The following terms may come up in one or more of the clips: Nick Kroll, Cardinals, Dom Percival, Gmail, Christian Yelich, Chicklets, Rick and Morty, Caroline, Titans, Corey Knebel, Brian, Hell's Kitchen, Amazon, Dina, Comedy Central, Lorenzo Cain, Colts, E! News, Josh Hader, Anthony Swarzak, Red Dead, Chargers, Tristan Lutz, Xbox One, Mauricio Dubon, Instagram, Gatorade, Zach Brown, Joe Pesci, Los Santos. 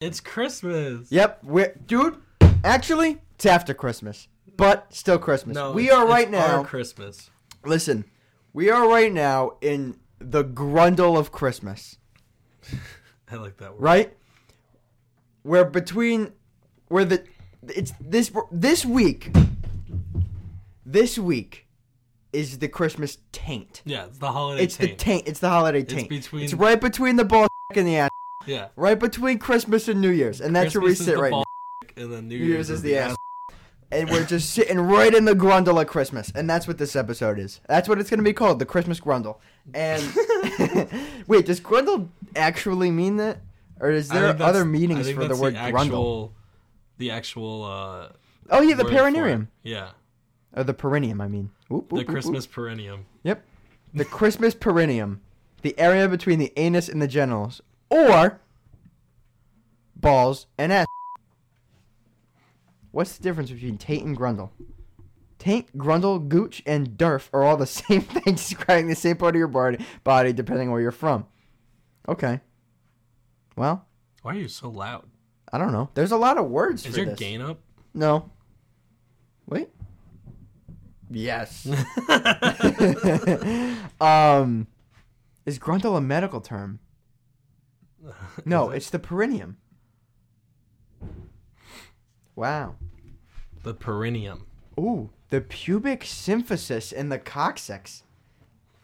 It's Christmas. Yep. Dude, actually, it's after Christmas, but still Christmas. No, we are right now. Our Christmas. Listen, we are right now in the grundle of Christmas. I like that word. Right? We're between. Where the it's this week. This week is the Christmas taint. Yeah, it's the holiday taint. It's the taint. It's the holiday taint. It's right between the ball and the ass. Yeah. Right between Christmas and New Year's. And that's Christmas where we sit right now. And then New Year's is the ass. And we're just sitting right in the grundle of Christmas. And that's what this episode is. That's what it's going to be called, the Christmas grundle. And wait, does grundle actually mean that? Or is there other meanings for the word grundle? The actual... oh, yeah, the perineum. Yeah. Or the perineum, I mean. Oop, oop, the Christmas perineum. Yep. The Christmas perineum. The area between the anus and the genitals. Or balls and ass. What's the difference between taint and grundle? Taint, grundle, gooch, and derf are all the same thing describing the same part of your body depending where you're from. Okay. Well. Why are you so loud? I don't know. There's a lot of words for this. Is your gain up? No. Wait. Yes. Is grundle a medical term? No, it's the perineum. Wow. The perineum. Ooh, the pubic symphysis in the coccyx,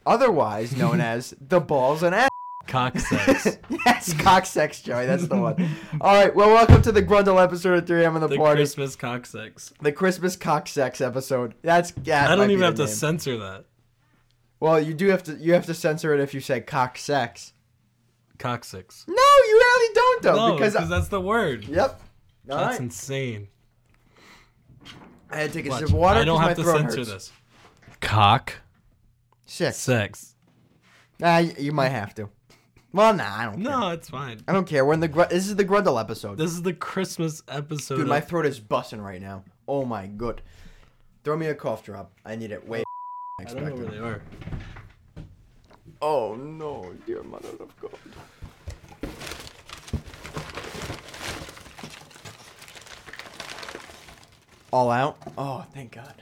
otherwise known as the balls and ass. Coccyx. Yes, coccyx, Joey. That's the one. All right. Well, welcome to the grundle episode of 3M and the Party. The Christmas coccyx. The Christmas coccyx episode. That I don't even have to censor that. Well, you do have to. You have to censor it if you say coccyx. Coccyx. No, you really don't, though. No, because that's the word. Yep. All that's right. Insane. I had to take a sip of water because my throat hurts. I don't have to censor this. Cock. Sex. Nah, you might have to. Well, nah, I don't care. No, it's fine. I don't care. We're in the this is the grundle episode. This is the Christmas episode. Dude, my throat is busting right now. Oh, my God. Throw me a cough drop. I need it. Wait. I don't know where they are. Oh, no, dear mother of God. All out? Oh, thank God.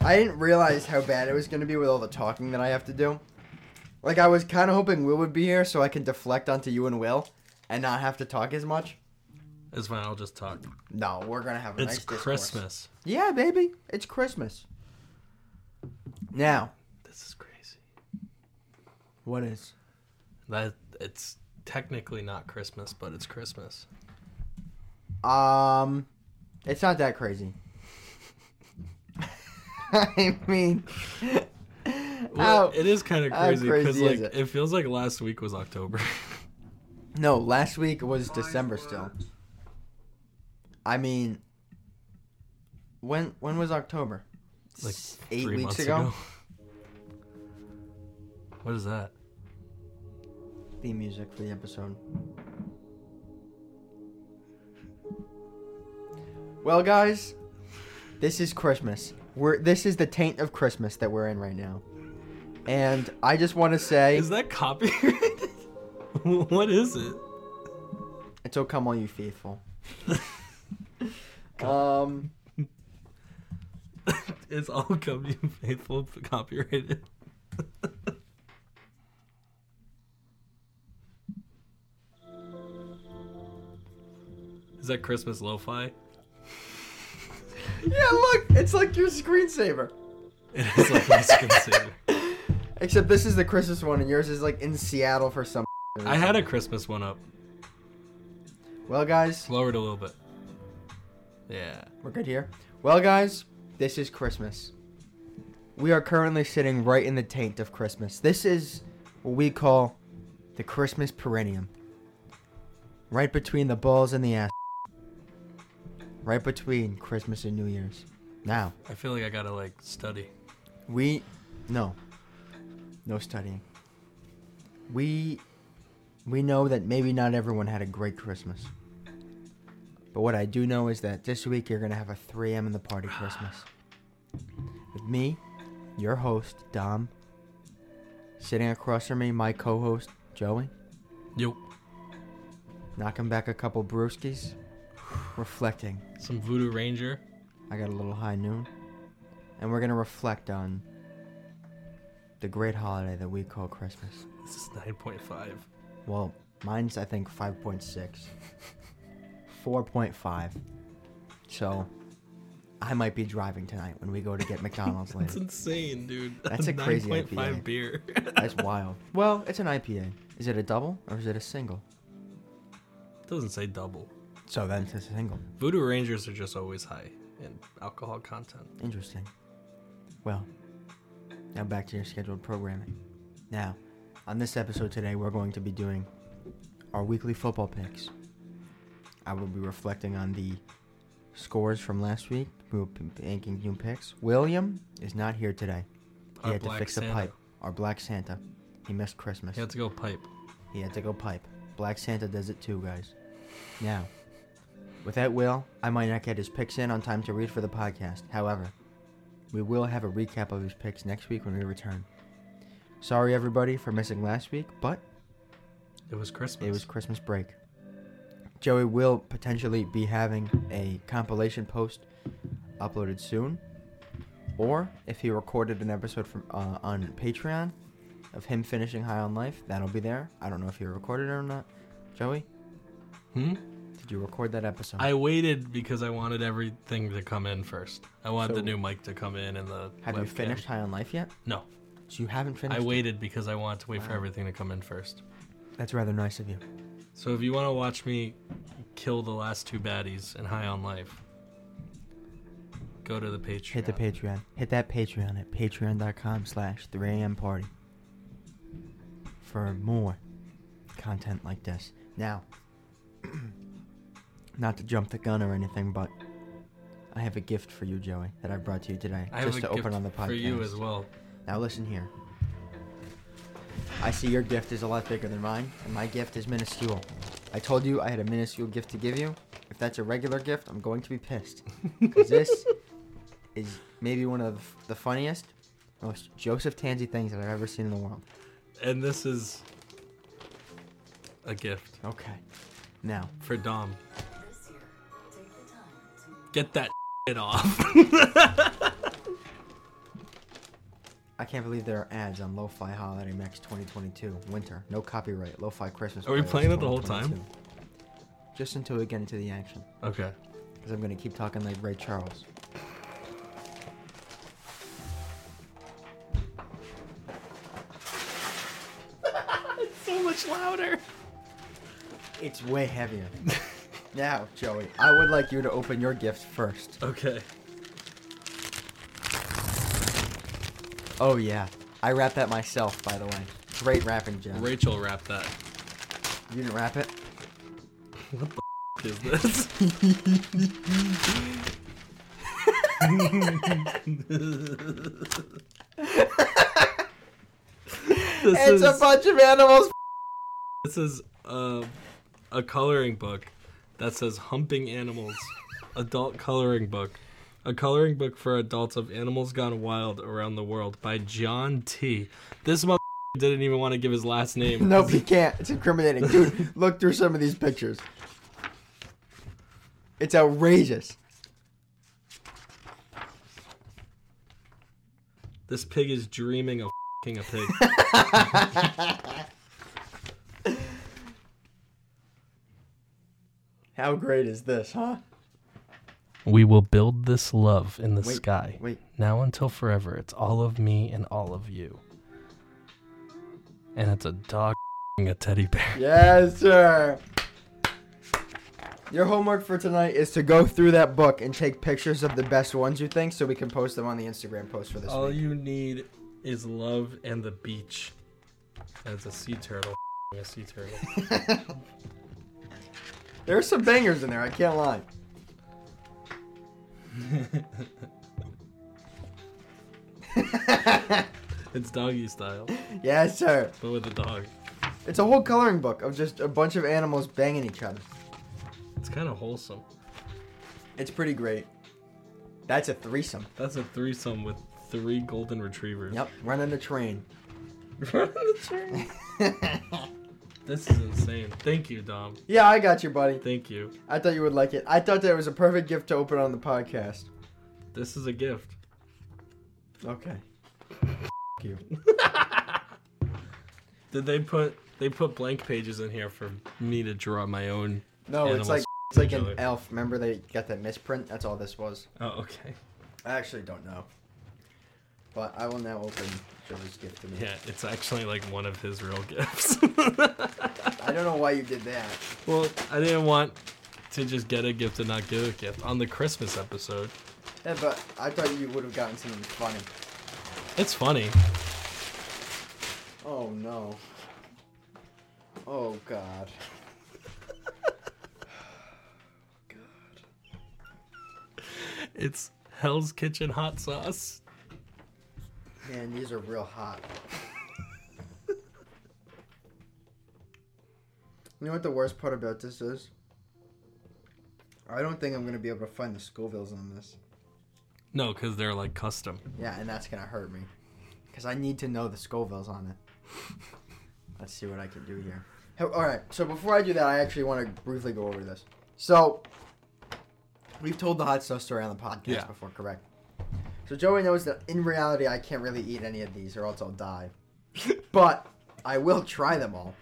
I didn't realize how bad it was going to be with all the talking that I have to do. Like, I was kind of hoping Will would be here so I can deflect onto you and Will and not have to talk as much. It's fine. I'll just talk. No, we're going to have a nice discourse. It's Christmas. Yeah, baby. It's Christmas. Now. This is crazy. What is? That it's technically not Christmas, but it's Christmas. It's not that crazy. I mean, well, it is kind of crazy because like it feels like last week was October. No, last week was December still. I mean, when was October? Like 8 weeks ago. What is that? Theme music for the episode. Well, guys, this is Christmas. This is the taint of Christmas that we're in right now. And I just want to say... Is that copyrighted? What is it? It's "Oh Come All You Faithful." It's "Oh Come You Faithful" copyrighted. Is that Christmas lo-fi? Yeah, look, it's like your screensaver. It is like my screensaver. Except this is the Christmas one, and yours is like in Seattle for some. I had a Christmas one up. Well, guys. Lower it a little bit. Yeah. We're good here. Well, guys, this is Christmas. We are currently sitting right in the taint of Christmas. This is what we call the Christmas perineum. Right between the balls and the ass. Right between Christmas and New Year's. Now. I feel like I gotta, like, study. No. No studying. We know that maybe not everyone had a great Christmas. But what I do know is that this week you're gonna have a 3M in the Party Christmas. With me, your host, Dom. Sitting across from me, my co-host, Joey. Yep. knocking back a couple brewskis, reflecting. Some Voodoo Ranger. I got a little high noon. And we're going to reflect on the great holiday that we call Christmas. This is 9.5. Well, mine's, I think, 5.6. 4.5. So, I might be driving tonight when we go to get McDonald's later. That's insane, dude. That's a crazy IPA. 9.5 beer. That's wild. Well, it's an IPA. Is it a double or is it a single? It doesn't say double. So then it's a single. Voodoo Rangers are just always high in alcohol content. Interesting. Well, now back to your scheduled programming. Now, on this episode today, we're going to be doing our weekly football picks. I will be reflecting on the scores from last week. We will be making new picks. William is not here today. He had to fix a pipe. Our Black Santa. He missed Christmas. He had to go pipe. Black Santa does it too, guys. Now, without Will, I might not get his picks in on time to read for the podcast. However, we will have a recap of his picks next week when we return. Sorry, everybody, for missing last week, but it was Christmas. It was Christmas break. Joey will potentially be having a compilation post uploaded soon, or if he recorded an episode from on Patreon of him finishing High on Life, that'll be there. I don't know if you recorded it or not, Joey. Did you record that episode? I waited because I wanted everything to come in first. I wanted the new mic to come in and the. Have you finished High on Life yet? No. So you haven't finished. I waited because I wanted to wait for everything to come in first. That's rather nice of you. So if you want to watch me kill the last two baddies in High on Life, go to the Patreon. Hit the Patreon. Hit that Patreon at patreon.com/3amparty for more content like this. Now, not to jump the gun or anything, but I have a gift for you, Joey, that I brought to you today. I just have a to open on the podcast for you as well. Now listen here. I see your gift is a lot bigger than mine, and my gift is minuscule. I told you I had a minuscule gift to give you. If that's a regular gift, I'm going to be pissed. Because this is maybe one of the funniest, most Joseph Tansy things that I've ever seen in the world. And this is a gift. Okay. Now. For Dom. Get that shit off. I can't believe there are ads on Lo-Fi Holiday Max 2022 Winter. No copyright. Lo-Fi Christmas. Are we playing it the whole time? Just until we get into the action. Okay. Because I'm going to keep talking like Ray Charles. It's so much louder. It's way heavier. Now, Joey, I would like you to open your gift first. Okay. Oh, yeah. I wrapped that myself, by the way. Great wrapping job. Rachel wrapped that. You didn't wrap it? What the f*** is this? It's a bunch of animals. This is a coloring book that says Humping Animals. Adult coloring book. A coloring book for adults of animals gone wild around the world by John T. This motherfucker didn't even want to give his last name. Nope, he can't. It's incriminating. Dude, look through some of these pictures. It's outrageous. This pig is dreaming of f***ing a pig. How great is this, huh? We will build this love in the sky. Now until forever, it's all of me and all of you. And it's a dog a teddy bear. Yes, sir. Your homework for tonight is to go through that book and take pictures of the best ones you think so we can post them on the Instagram post for this all week. You need is love and the beach. And it's a sea turtle. A sea turtle. There's some bangers in there, I can't lie. It's doggy style. Yes, sir. But with a dog. It's a whole coloring book of just a bunch of animals banging each other. It's kind of wholesome. It's pretty great. That's a threesome. That's a threesome with three golden retrievers. Yep, running the train. Running the train. This is insane. Thank you, Dom. Yeah, I got you, buddy. Thank you. I thought you would like it. I thought that was a perfect gift to open on the podcast. This is a gift. Okay. F*** you. Did they put blank pages in here for me to draw my own? No, it's like an elf. Remember they got that misprint? That's all this was. Oh, okay. I actually don't know. But I will now open Joey's gift to me. Yeah, it's actually like one of his real gifts. I don't know why you did that. Well, I didn't want to just get a gift and not give a gift on the Christmas episode. Yeah, but I thought you would have gotten something funny. It's funny. Oh, no. Oh, God. God. It's Hell's Kitchen hot sauce. Man, these are real hot. You know what the worst part about this is? I don't think I'm going to be able to find the Scovilles on this. No, because they're like custom. Yeah, and that's going to hurt me. Because I need to know the Scovilles on it. Let's see what I can do here. Hey, all right, so before I do that, I actually want to briefly go over this. So, we've told the hot sauce story on the podcast before, correct? So Joey knows that in reality I can't really eat any of these or else I'll die. But I will try them all.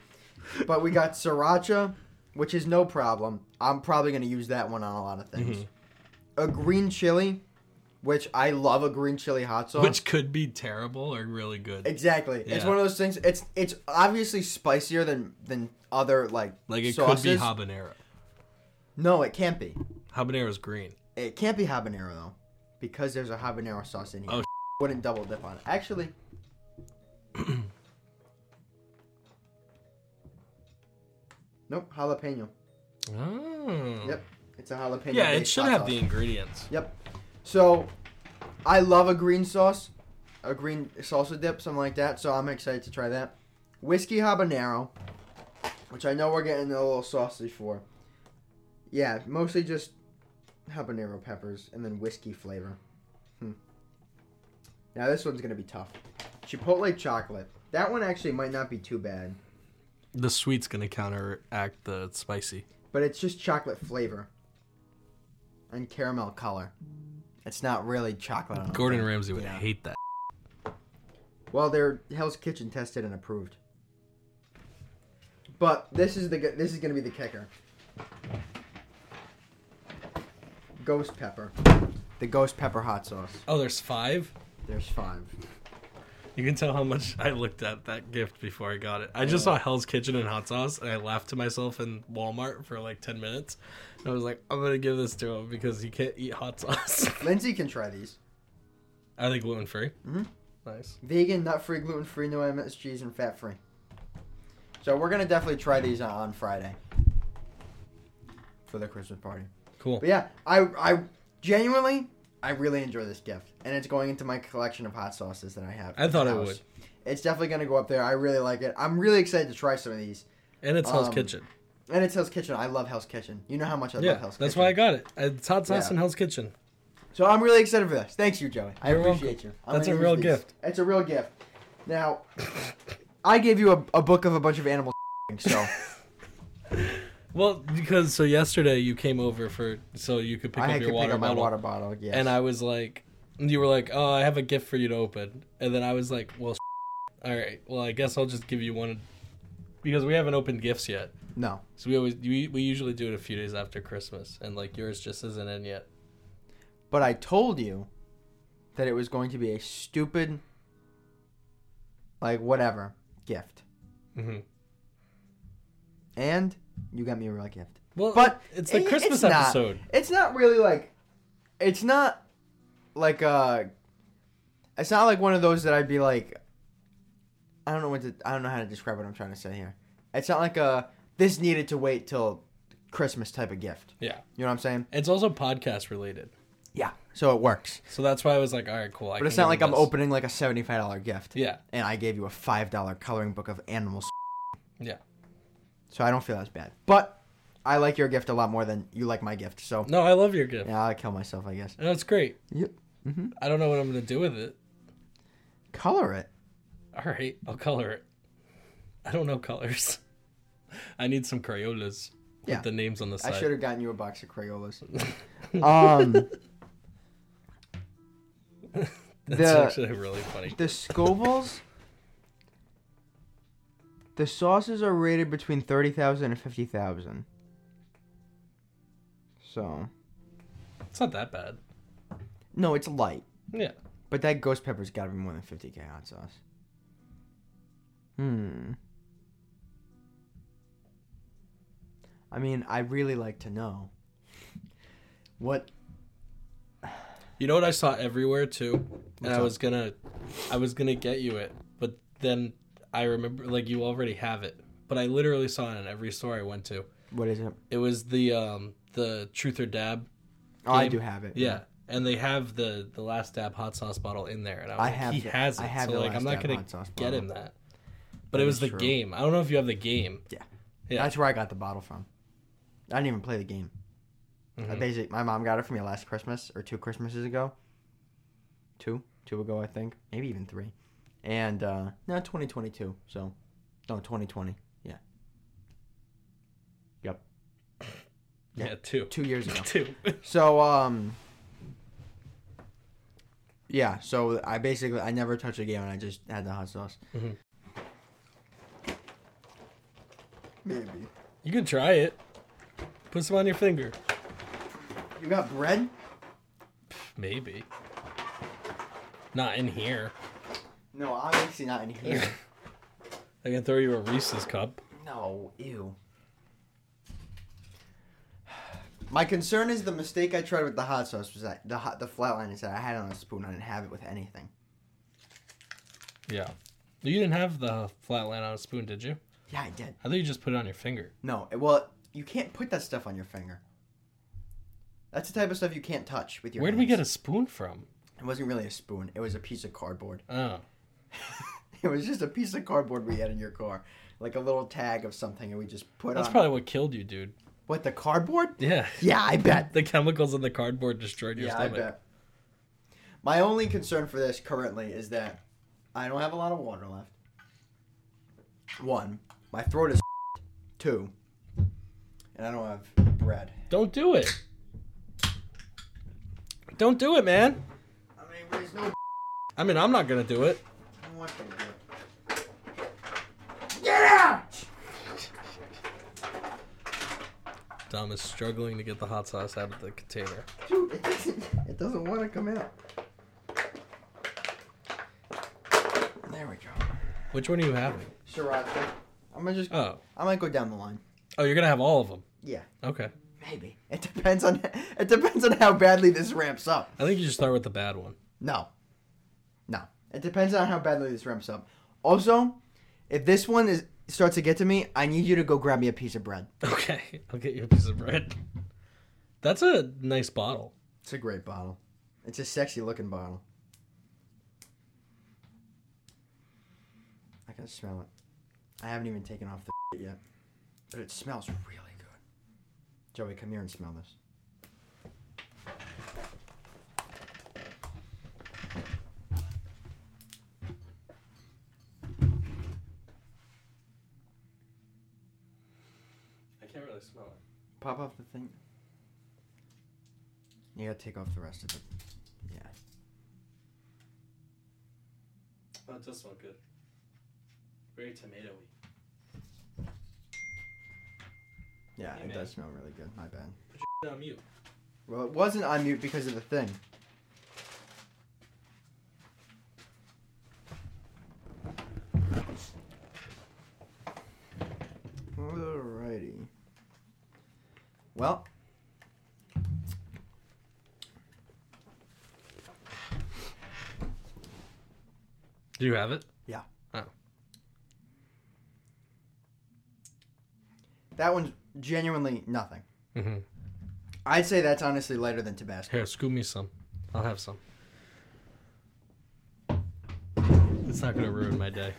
But we got sriracha, which is no problem. I'm probably going to use that one on a lot of things. Mm-hmm. A green chili, which I love a green chili hot sauce. Which could be terrible or really good. Exactly. Yeah. It's one of those things. It's obviously spicier than other like it sauces. Could be habanero. No, it can't be. Habanero's green. It can't be habanero though. Because there's a habanero sauce in here. Oh, wouldn't double dip on it. Actually. Nope, jalapeno. Oh. Yep, it's a jalapeno. Yeah, it should have sauce. The ingredients. Yep. So, I love a green sauce. A green salsa dip, something like that. So, I'm excited to try that. Whiskey habanero. Which I know we're getting a little saucy for. Yeah, mostly just habanero peppers, and then whiskey flavor. Now this one's going to be tough. Chipotle chocolate. That one actually might not be too bad. The sweet's going to counteract the spicy. But it's just chocolate flavor. And caramel color. It's not really chocolate. Gordon Ramsay would hate that. Well, they're Hell's Kitchen tested and approved. But this is going to be the kicker. Ghost pepper. The ghost pepper hot sauce. Oh, there's 5? There's 5. You can tell how much I looked at that gift before I got it. I just saw Hell's Kitchen and hot sauce, and I laughed to myself in Walmart for like 10 minutes. And I was like, I'm going to give this to him because he can't eat hot sauce. Lindsay can try these. Are they gluten-free? Mm-hmm. Nice. Vegan, nut-free, gluten-free, no MSGs, and fat-free. So we're going to definitely try these on Friday for the Christmas party. Cool. But yeah, I genuinely, I really enjoy this gift. And it's going into my collection of hot sauces that I have. I thought it would. It's definitely going to go up there. I really like it. I'm really excited to try some of these. And it's Hell's Kitchen. And it's Hell's Kitchen. I love Hell's Kitchen. You know how much I love Hell's Kitchen. That's why I got it. It's hot sauce and Hell's Kitchen. So I'm really excited for this. Thanks, you, Joey. I appreciate you. That's a real gift. It's a real gift. Now, I gave you a book of a bunch of animal so... Well, because yesterday you came over so you could pick up your water bottle. I had to pick up my water bottle, yes. And I was like, you were like, oh, I have a gift for you to open. And then I was like, well, all right. Well, I guess I'll just give you one because we haven't opened gifts yet. No. So we usually do it a few days after Christmas, and like yours just isn't in yet. But I told you that it was going to be a stupid, like whatever gift. Mm-hmm. And you got me a real gift. Well, but it's the Christmas episode. It's not like one of those that I'd be like, I don't know how to describe what I'm trying to say here. It's not like this needed to wait till Christmas type of gift. Yeah. You know what I'm saying? It's also podcast related. Yeah. So it works. So that's why I was like, all right, cool. But it's not like I'm opening like a $75 gift. Yeah. And I gave you a $5 coloring book of animals. Yeah. So I don't feel as bad. But I like your gift a lot more than you like my gift. So no, I love your gift. Yeah, I'll kill myself, I guess. No, it's great. Yep. Mm-hmm. I don't know what I'm going to do with it. Color it. All right, I'll color it. I don't know colors. I need some Crayolas with the names on the side. I should have gotten you a box of Crayolas. That's actually really funny. The Scovilles, the sauces are rated between 30,000 and 50,000. So. It's not that bad. No, it's light. Yeah. But that ghost pepper's got to be more than 50K hot sauce. I mean, I really like to know. What? You know what I saw everywhere too, and I was gonna get you it, but then I remember like you already have it. But I literally saw it in every store I went to. What is it? It was the Truth or Dab. Oh, I do have it. Yeah. And they have the Last Dab hot sauce bottle in there, and he has it. I have so the like Last I'm not gonna get him that. But that it was the game. I don't know if you have the game. Yeah. That's where I got the bottle from. I didn't even play the game. Mm-hmm. My mom got it for me last Christmas or two Christmases ago. Two ago, I think. Maybe even three. And, 2022. So, 2020. Yeah. Yep. Yeah, two. 2 years ago. Two. So, yeah. So, I never touched a game and I just had the hot sauce. Mm-hmm. Maybe. You can try it. Put some on your finger. You got bread? Maybe. Not in here. No, obviously not in here. I can throw you a Reese's cup. No, ew. My concern is the mistake I tried with the hot sauce was that the flatline is that I had it on a spoon. I didn't have it with anything. Yeah. You didn't have the flatline on a spoon, did you? Yeah, I did. I thought you just put it on your finger. No, well, you can't put that stuff on your finger. That's the type of stuff you can't touch with your hands. Where did we get a spoon from? It wasn't really a spoon. It was a piece of cardboard. Oh. It was just a piece of cardboard we had in your car. Like a little tag of something, and we just put That's probably what killed you, dude. What, the cardboard? Yeah. Yeah, I bet. The chemicals in the cardboard destroyed your stomach. Yeah, I bet. My only concern for this currently is that I don't have a lot of water left. One. My throat is two, and I don't have bread. Don't do it. Don't do it, man. I mean, there's no. I mean, I'm not gonna do it. I want to do it. Get out! Dom is struggling to get the hot sauce out of the container. Dude, it doesn't want to come out. There we go. Which one are you having? Sriracha. I'm gonna just. Oh. I might go down the line. Oh, you're gonna have all of them. Yeah. Okay. Maybe it depends on how badly this ramps up. I think you should start with the bad one. No. It depends on how badly this ramps up. Also, if this one starts to get to me, I need you to go grab me a piece of bread. Okay, I'll get you a piece of bread. That's a nice bottle. It's a great bottle. It's a sexy looking bottle. I can smell it. I haven't even taken off the shit yet. But it smells really good. Joey, come here and smell this. I can't really smell it. Pop off the thing. You gotta take off the rest of it. Yeah. Oh, it does smell good. Very tomatoey. Yeah, hey, it does smell really good. My bad. Put your on mute. Well, it wasn't on mute because of the thing. Alrighty. Well. Do you have it? Yeah. That one's genuinely nothing. Mm-hmm. I'd say that's honestly lighter than Tabasco. Here, scoop me some. I'll have some. It's not going to ruin my day.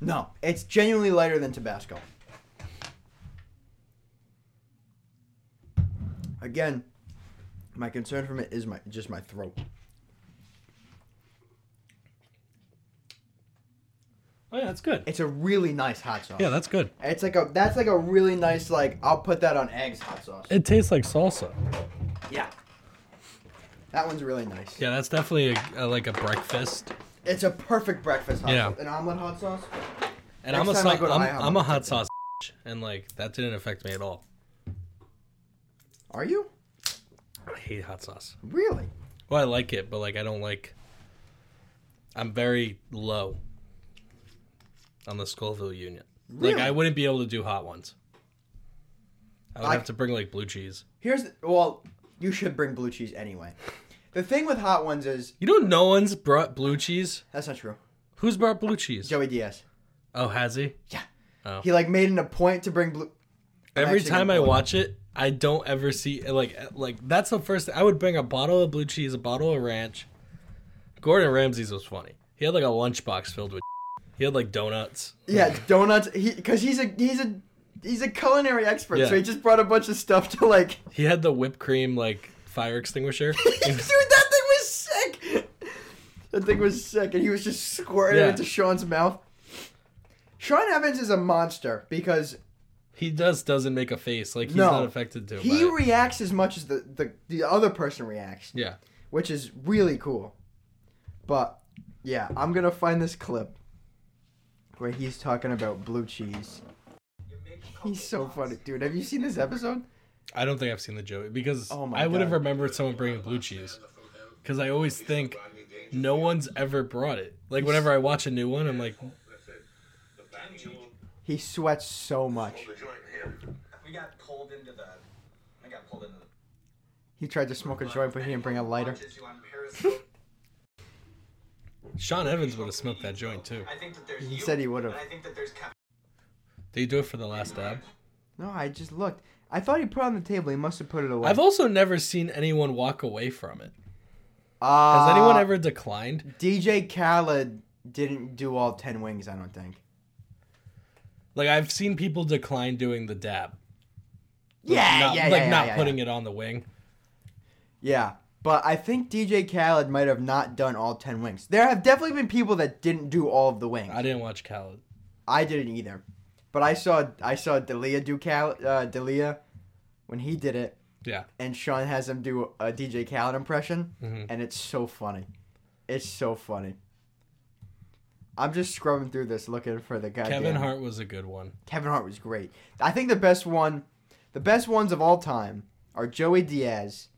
No, it's genuinely lighter than Tabasco. Again, my concern from it is just my throat. Oh yeah, that's good. It's a really nice hot sauce. Yeah, that's good. It's like a really nice, like, I'll put that on eggs hot sauce. It tastes like salsa. Yeah. That one's really nice. Yeah, that's definitely a, like a breakfast. It's a perfect breakfast hot sauce. An omelet hot sauce. And I'm a hot sauce and like that didn't affect me at all. Are you? I hate hot sauce. Really? Well, I like it, but like I don't like. I'm very low on the Scoville unit. Really? Like I wouldn't be able to do hot ones. I would have to bring like blue cheese. You should bring blue cheese anyway. The thing with hot ones is... You know no one's brought blue cheese? That's not true. Who's brought blue cheese? Joey Diaz. Oh, has he? Yeah. Oh. He like made an point to bring blue... Every time I watch it, I don't ever see... Like that's the first thing. I would bring a bottle of blue cheese, a bottle of ranch. Gordon Ramsay's was funny. He had like a lunchbox filled with... He had like donuts. Yeah, donuts. Because he's a culinary expert, yeah. So he just brought a bunch of stuff to, like... He had the whipped cream, like, fire extinguisher. Dude, that thing was sick! That thing was sick, and he was just squirting it into Sean's mouth. Sean Evans is a monster, because... He doesn't make a face. Like, he's not affected to it. He reacts as much as the other person reacts. Yeah. Which is really cool. But, yeah, I'm gonna find this clip where he's talking about blue cheese... He's so funny, dude. Have you seen this episode? I don't think I've seen the joke because I would have remembered someone bringing blue cheese. Because I always think no one's ever brought it. Like whenever I watch a new one, I'm like, he sweats so much. We got pulled into the. He tried to smoke a joint, but he didn't bring a lighter. Sean Evans would have smoked that joint too. He said he would have. Did you do it for the last dab? No, I just looked. I thought he put it on the table. He must have put it away. I've also never seen anyone walk away from it. Has anyone ever declined? DJ Khaled didn't do all 10 wings, I don't think. Like, I've seen people decline doing the dab. Not putting it on the wing. Yeah, but I think DJ Khaled might have not done all 10 wings. There have definitely been people that didn't do all of the wings. I didn't watch Khaled. I didn't either. But I saw D'Elia do D'Elia when he did it. Yeah. And Sean has him do a DJ Khaled impression, and it's so funny. It's so funny. I'm just scrubbing through this looking for the guy. Kevin Hart was a good one. Kevin Hart was great. I think the best ones of all time are Joey Diaz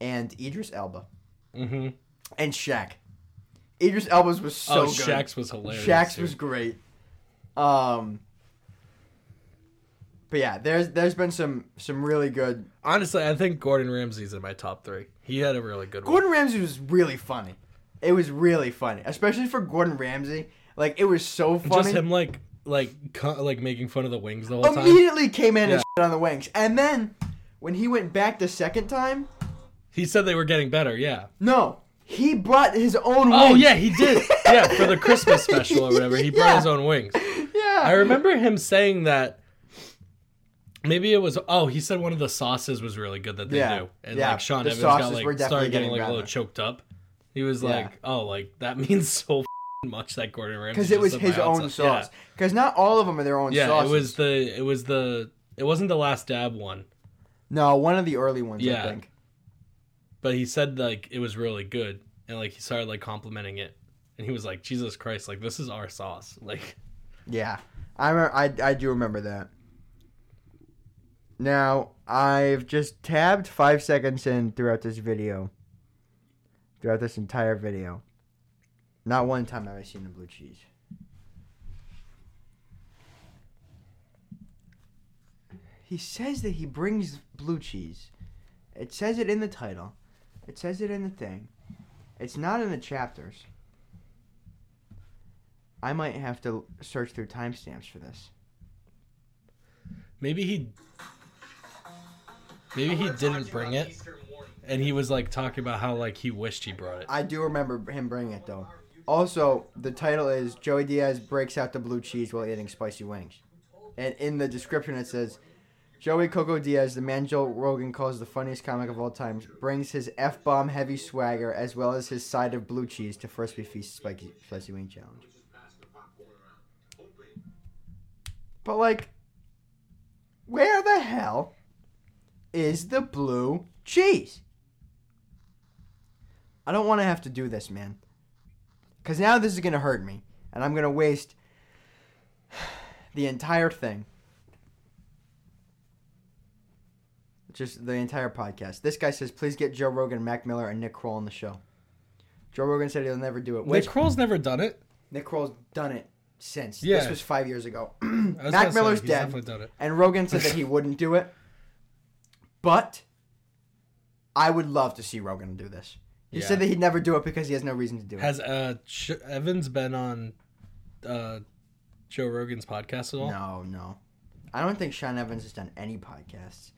and Idris Elba. Mm-hmm. And Shaq. Idris Elba's was so good. Shaq's was hilarious. Shaq's was great. But yeah, there's been some really good... Honestly, I think Gordon Ramsay's in my top three. He had a really good one. Gordon Ramsay was really funny. It was really funny. Especially for Gordon Ramsay. Like, it was so funny. Just him, like making fun of the wings the whole time. Immediately came in and shit on the wings. And then, when he went back the second time... He said they were getting better, yeah. No. He brought his own wings. Oh, yeah, he did. Yeah, for the Christmas special or whatever. He brought his own wings. Yeah. I remember him saying that... Maybe it was... Oh, he said one of the sauces was really good that they do. And, like, Sean Evans got, like, started getting, like, a little choked up. He was like, oh, like, that means so much that Gordon Ramsay... Because it was his own sauce. Because not all of them are their own sauces. Yeah, It wasn't the last dab one. No, one of the early ones, I think. But he said, like, it was really good. And, like, he started, like, complimenting it. And he was like, Jesus Christ, like, this is our sauce. Like... Yeah. I do remember that. Now, I've just tabbed 5 seconds in throughout this entire video. Not one time have I seen the blue cheese. He says that he brings blue cheese. It says it in the title. It says it in the thing. It's not in the chapters. I might have to search through timestamps for this. Maybe he didn't bring it, and he was, like, talking about how, like, he wished he brought it. I do remember him bringing it, though. Also, the title is Joey Diaz breaks out the blue cheese while eating spicy wings. And in the description it says, Joey Coco Diaz, the man Joe Rogan calls the funniest comic of all time, brings his F-bomb heavy swagger as well as his side of blue cheese to First We Feast Spicy Wing Challenge. But, like, where the hell is the blue cheese? I don't want to have to do this, man. Because now this is going to hurt me. And I'm going to waste the entire thing. Just the entire podcast. This guy says, please get Joe Rogan, Mac Miller, and Nick Kroll on the show. Joe Rogan said he'll never do it. Which, Nick Kroll's never done it. Nick Kroll's done it since. Yeah. This was 5 years ago. Mac Miller's dead. And Rogan said that he wouldn't do it. But I would love to see Rogan do this. He said that he'd never do it because he has no reason to do it. Has Evans been on Joe Rogan's podcast at all? No. I don't think Sean Evans has done any podcasts.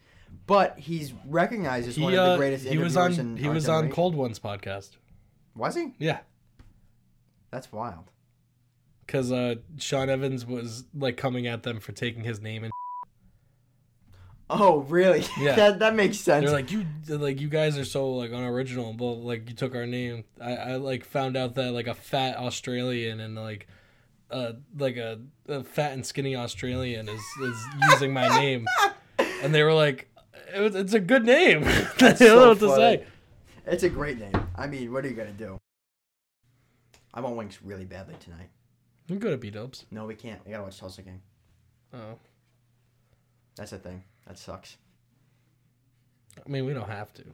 But he's recognized as one of the greatest interviewers in our generation. He was on Cold One's podcast. Was he? Yeah. That's wild. Because Sean Evans was like coming at them for taking his name and Oh, really? Yeah. that makes sense. They're like, you guys are so like unoriginal, but like you took our name. I like found out that like a fat Australian and a fat and skinny Australian is using my name. And they were like, it's a good name. That's so what to say. It's a great name. I mean, what are you going to do? I want wings really badly tonight. We can go to B-Dubs. No, we can't. We got to watch Tulsa King. Oh. That's the thing. That sucks. I mean, we don't have to.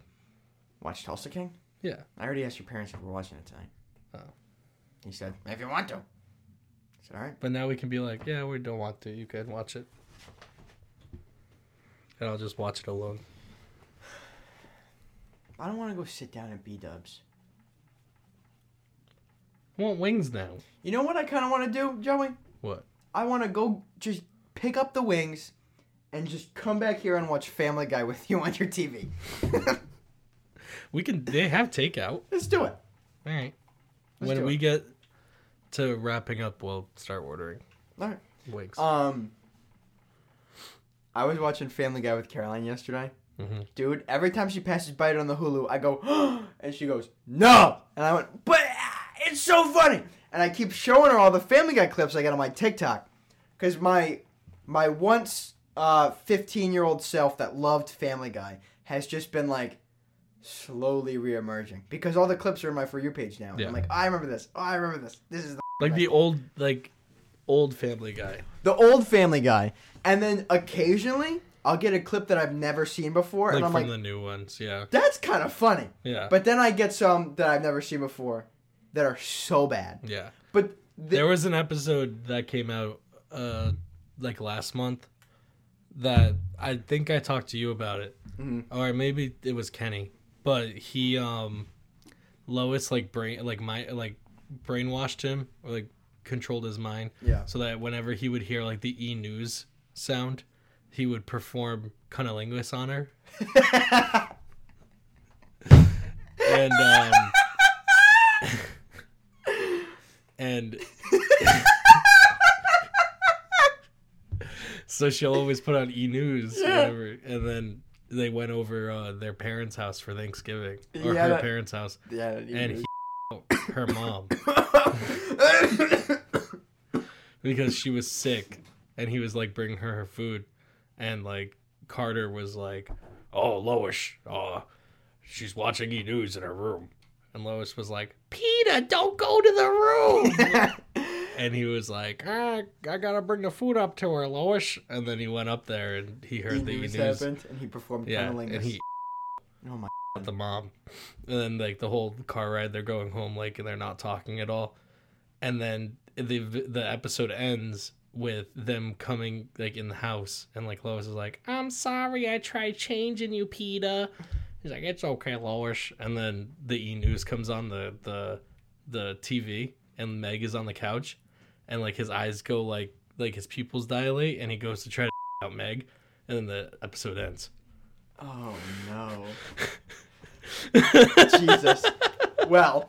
Watch Tulsa King? Yeah. I already asked your parents if we're watching it tonight. Oh. He said, if you want to. I said, all right. But now we can be like, yeah, we don't want to. You can watch it. And I'll just watch it alone. I don't want to go sit down at B-Dubs. I want wings now. You know what I kind of want to do, Joey? What? I want to go just pick up the wings and just come back here and watch Family Guy with you on your TV. We can. They have takeout. Let's do it. All right. When we get to wrapping up, we'll start ordering. All right. Wings. I was watching Family Guy with Caroline yesterday. Mm-hmm. Dude, every time she passes by it on the Hulu, I go, oh, and she goes, no! And I went, but it's so funny! And I keep showing her all the Family Guy clips I got on my TikTok. Because my once 15-year-old self that loved Family Guy has just been, like, slowly reemerging. Because all the clips are in my For You page now. Yeah. I'm like, oh, I remember this. Oh, I remember this. This is the... Like the old, like... Old Family Guy. The old Family Guy. And then occasionally, I'll get a clip that I've never seen before. Like and I'm from like, the new ones, yeah. That's kind of funny. Yeah. But then I get some that I've never seen before that are so bad. Yeah. But there was an episode that came out like last month that I think I talked to you about it. Mm-hmm. Or maybe it was Kenny. But he, Lois brainwashed him or like controlled his mind, yeah. So that whenever he would hear like the E! News sound, he would perform cunnilingus on her. And and so she'll always put on E! News, yeah. Whatever. And then they went over their parents' house for Thanksgiving, or yeah, her parents' house, yeah, and he her mom. Because she was sick and he was like bringing her food, and like Carter was like, oh, Lois, she's watching E! News in her room. And Lois was like, Peter, don't go to the room. And he was like, I gotta bring the food up to her, Lois. And then he went up there and he heard the E! News happened, and he performed cunnilingus. And he oh my God. The mom. And then like the whole car ride they're going home like and they're not talking at all. And then the episode ends with them coming like in the house, and like Lois is like, I'm sorry, I tried changing you, Peter. He's like, it's okay, Lois. And then the E! News comes on the TV, and Meg is on the couch, and like his eyes go like his pupils dilate, and he goes to try to out Meg, and then the episode ends. Oh no. Jesus. Well,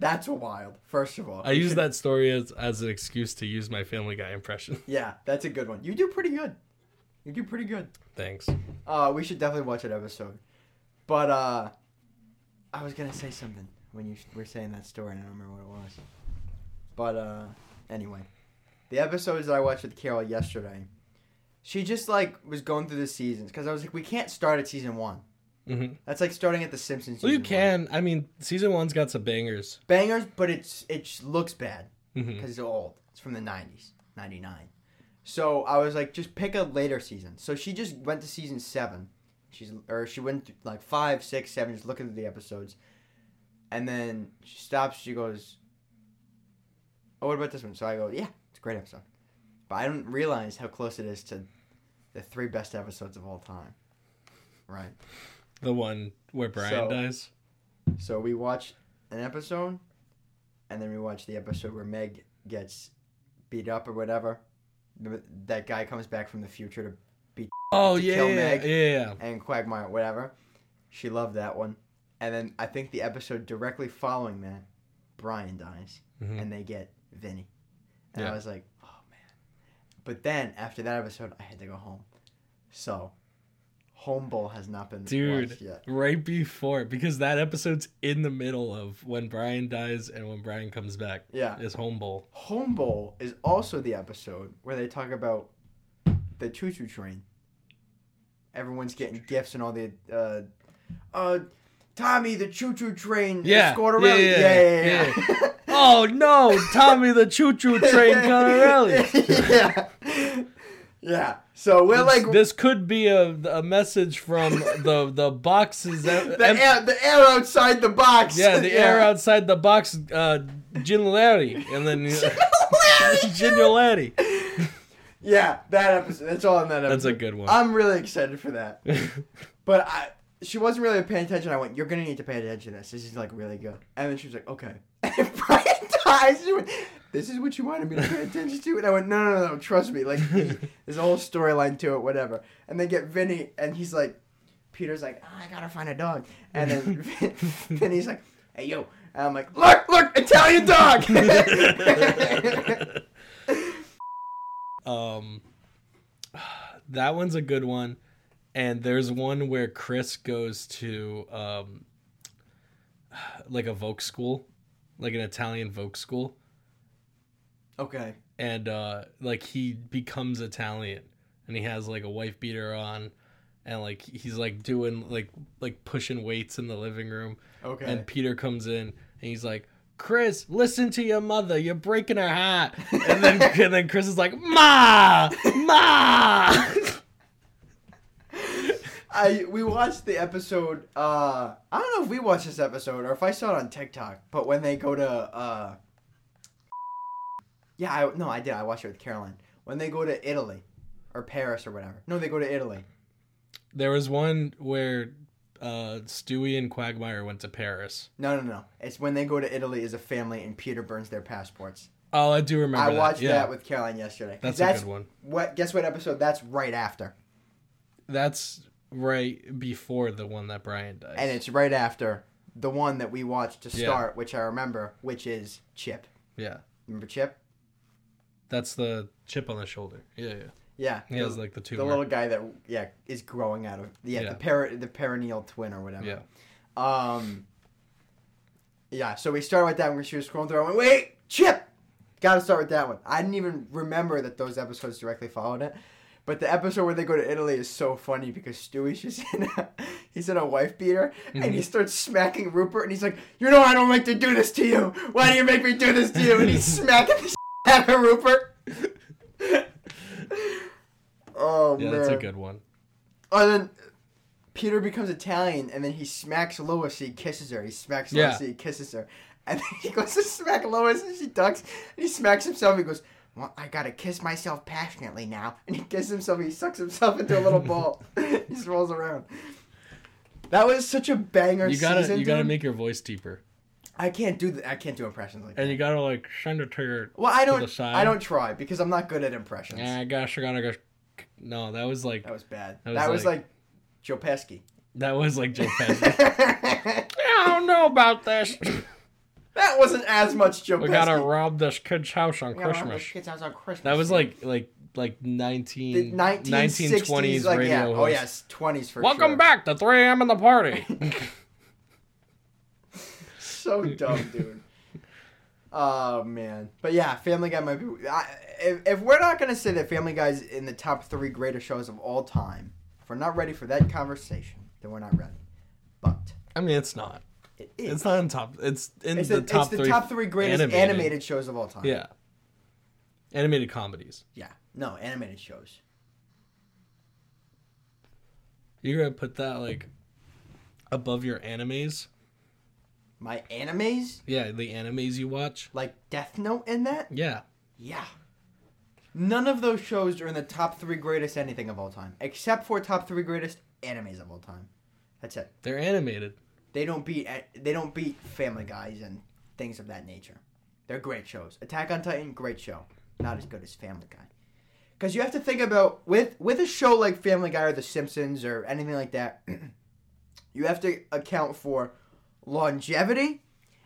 that's wild, first of all. I use that story as an excuse to use my Family Guy impression. Yeah, that's a good one. You do pretty good. Thanks. We should definitely watch that episode. But I was going to say something when you were saying that story, and I don't remember what it was. But anyway, the episodes that I watched with Carol yesterday, she just, like, was going through the seasons. Because I was like, we can't start at season one. Mm-hmm. That's like starting at The Simpsons. Well, you can. One. I mean, season one's got some bangers. Bangers, but it looks bad. Because it's old. It's from the 90s. 99. So I was like, just pick a later season. So she just went to season 7. She went through, like, 5, 6, 7, just looking through the episodes. And then she stops. She goes, oh, what about this one? So I go, yeah, it's a great episode. But I didn't realize how close it is to the 3 best episodes of all time. Right. The one where Brian dies. So we watched an episode, and then we watched the episode where Meg gets beat up or whatever. That guy comes back from the future to beat. Kill Meg and Quagmire, whatever. She loved that one. And then I think the episode directly following that, Brian dies, and they get Vinny. And I was like, oh, man. But then, after that episode, I had to go home. So, Home Bowl has not been watched yet. Right before, because that episode's in the middle of when Brian dies and when Brian comes back. Yeah. Is Home Bowl. Home Bowl is also the episode where they talk about the choo-choo train. Everyone's getting gifts and all the... Tommy, the choo-choo train Scordarelli. Yeah. Oh, no. Tommy, the choo-choo train Scordarelli. Yeah. So we're like... This could be a message from the boxes... the air outside the box. Yeah, the air outside the box. Ginoletti. And then... Ginoletti. Yeah, that episode. That's all in that episode. That's a good one. I'm really excited for that. But she wasn't really paying attention. I went, you're going to need to pay attention to this. This is, like, really good. And then she was like, okay. And Brian dies. She went, this is what you wanted me to pay attention to? And I went, no, trust me. Like, there's a whole storyline to it, whatever. And they get Vinny, and he's like, Peter's like, oh, I got to find a dog. And then Vinny's like, hey, yo. And I'm like, look, Italian dog. That one's a good one. And there's one where Chris goes to, like, a Vogue school. Like, an Italian Vogue school. Okay. And, like, he becomes Italian. And he has, like, a wife beater on. And, like, he's, like, doing, like pushing weights in the living room. Okay. And Peter comes in, and he's like, Chris, listen to your mother. You're breaking her heart. And then Chris is like, Ma! We watched the episode, I don't know if we watched this episode or if I saw it on TikTok, but when they go to, I did. I watched it with Caroline. When they go to Italy or Paris or whatever. No, they go to Italy. There was one where Stewie and Quagmire went to Paris. No. It's when they go to Italy as a family and Peter burns their passports. Oh, I do remember that. I watched that with Caroline yesterday. That's a good one. Guess what episode that's right after? That's... right before the one that Brian dies. And it's right after the one that we watched to start, which I remember, which is Chip. Yeah. Remember Chip? That's the chip on the shoulder. Yeah. Yeah. He has like the tumor. The little guy that is growing out of the perineal twin or whatever. Yeah. So we started with that when she was scrolling through. I went, wait, Chip! Gotta start with that one. I didn't even remember that those episodes directly followed it. But the episode where they go to Italy is so funny because Stewie's just he's in a wife beater and he starts smacking Rupert and he's like, you know I don't like to do this to you. Why do you make me do this to you? And he's smacking the out of Rupert. Oh, man. Yeah, that's a good one. And then Peter becomes Italian and then he smacks Lois. He kisses her. He smacks Lois. He kisses her. And then he goes to smack Lois and she ducks and he smacks himself. He goes... well, I gotta kiss myself passionately now. And he kisses himself, he sucks himself into a little ball. He just rolls around. That was such a banger season. You gotta make your voice deeper. I can't do impressions like that. And you gotta like send it to your to the side. I don't try because I'm not good at impressions. Yeah, I gotta go. No, that was like... that was bad. That was like Joe Pesci. That was like Joe Pesci. I don't know about this. That wasn't as much Joe Pesci. We gotta rob this kid's house on Christmas. That was like 1920s like, radio. Yeah. Oh yes, 20s for Welcome back to 3 a.m. in the party. So dumb, dude. Oh, man. But yeah, Family Guy might be... If we're not going to say that Family Guy's in the top 3 greatest shows of all time, if we're not ready for that conversation, then we're not ready. But... I mean, it's not. It is. It's not in top... It's the top three... It's the top 3 greatest animated shows of all time. Yeah. Animated comedies. Yeah. No, animated shows. You're going to put that, like, above your animes? My animes? Yeah, the animes you watch. Like Death Note and that? Yeah. Yeah. None of those shows are in the top 3 greatest anything of all time. Except for top 3 greatest animes of all time. That's it. They're animated. They don't beat Family Guys and things of that nature. They're great shows. Attack on Titan, great show. Not as good as Family Guy. Because you have to think about, with a show like Family Guy or The Simpsons or anything like that, you have to account for longevity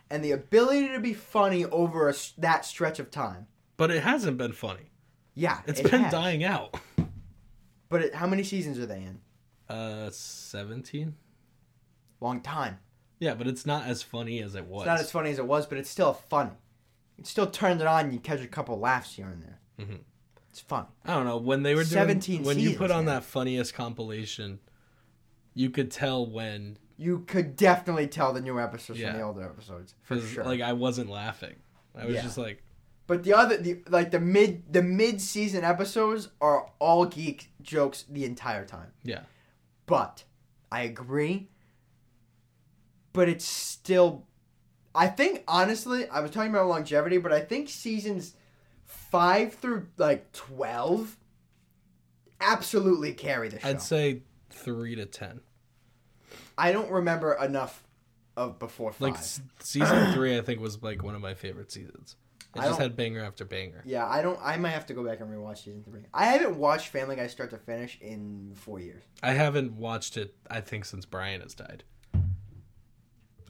and the ability to be funny over that stretch of time. But it hasn't been funny. Yeah, it has been dying out. But how many seasons are they in? 17. Long time. Yeah, but it's not as funny as it was. It's not as funny as it was, but it's still funny. It still turns it on and you catch a couple laughs here and there. Mm-hmm. It's funny. I don't know. When they were doing 17 when seasons, you put on that funniest compilation, you could tell when... You could definitely tell the new episodes from the older episodes. For sure. Like, I wasn't laughing. I was just like... But the mid-season episodes are all geek jokes the entire time. Yeah. But, I agree. But it's still... I think, honestly, I was talking about longevity, but I think seasons 5 through, like, 12 absolutely carry the show. I'd say 3 to 10. I don't remember enough of before 5. Like, season 3, I think, was, like, one of my favorite seasons. It just had banger after banger. Yeah, I might have to go back and rewatch season 3. I haven't watched Family Guy start to finish in 4 years. I haven't watched it, I think, since Brian has died.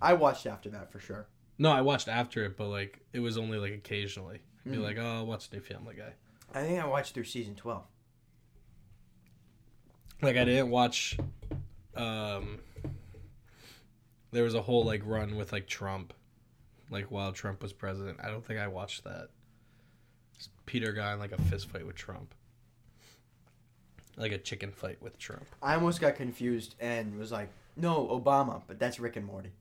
I watched after that, for sure. No, I watched after it, but, like, it was only, like, occasionally. I'd be like, oh, I'll watch the new Family Guy. I think I watched through season 12. Like, I didn't watch... There was a whole, like, run with, like, Trump. Like, while Trump was president. I don't think I watched that. Peter got in, like, a fist fight with Trump. Like, a chicken fight with Trump. I almost got confused and was like, no, Obama, but that's Rick and Morty.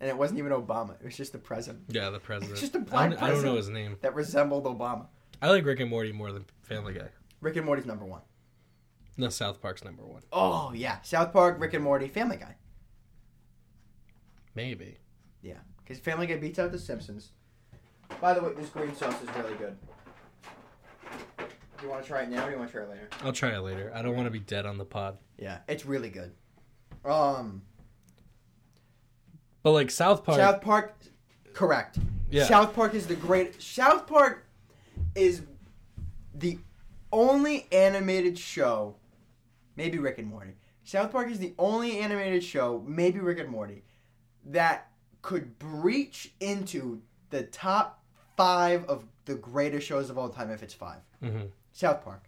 And it wasn't even Obama. It was just the president. Yeah, the president. It's just a black president. I don't know his name. That resembled Obama. I like Rick and Morty more than Family Guy. Rick and Morty's number one. No, South Park's number one. Oh, yeah. South Park, Rick and Morty, Family Guy. Maybe. Yeah. Because Family Guy beats out The Simpsons. By the way, this green sauce is really good. Do you want to try it now or do you want to try it later? I'll try it later. I don't want to be dead on the pod. Yeah, it's really good. But like South Park, correct. Yeah. South Park is the only animated show, maybe Rick and Morty. South Park is the only animated show, maybe Rick and Morty, that could breach into the top 5 of the greatest shows of all time if it's 5. Mm-hmm. South Park.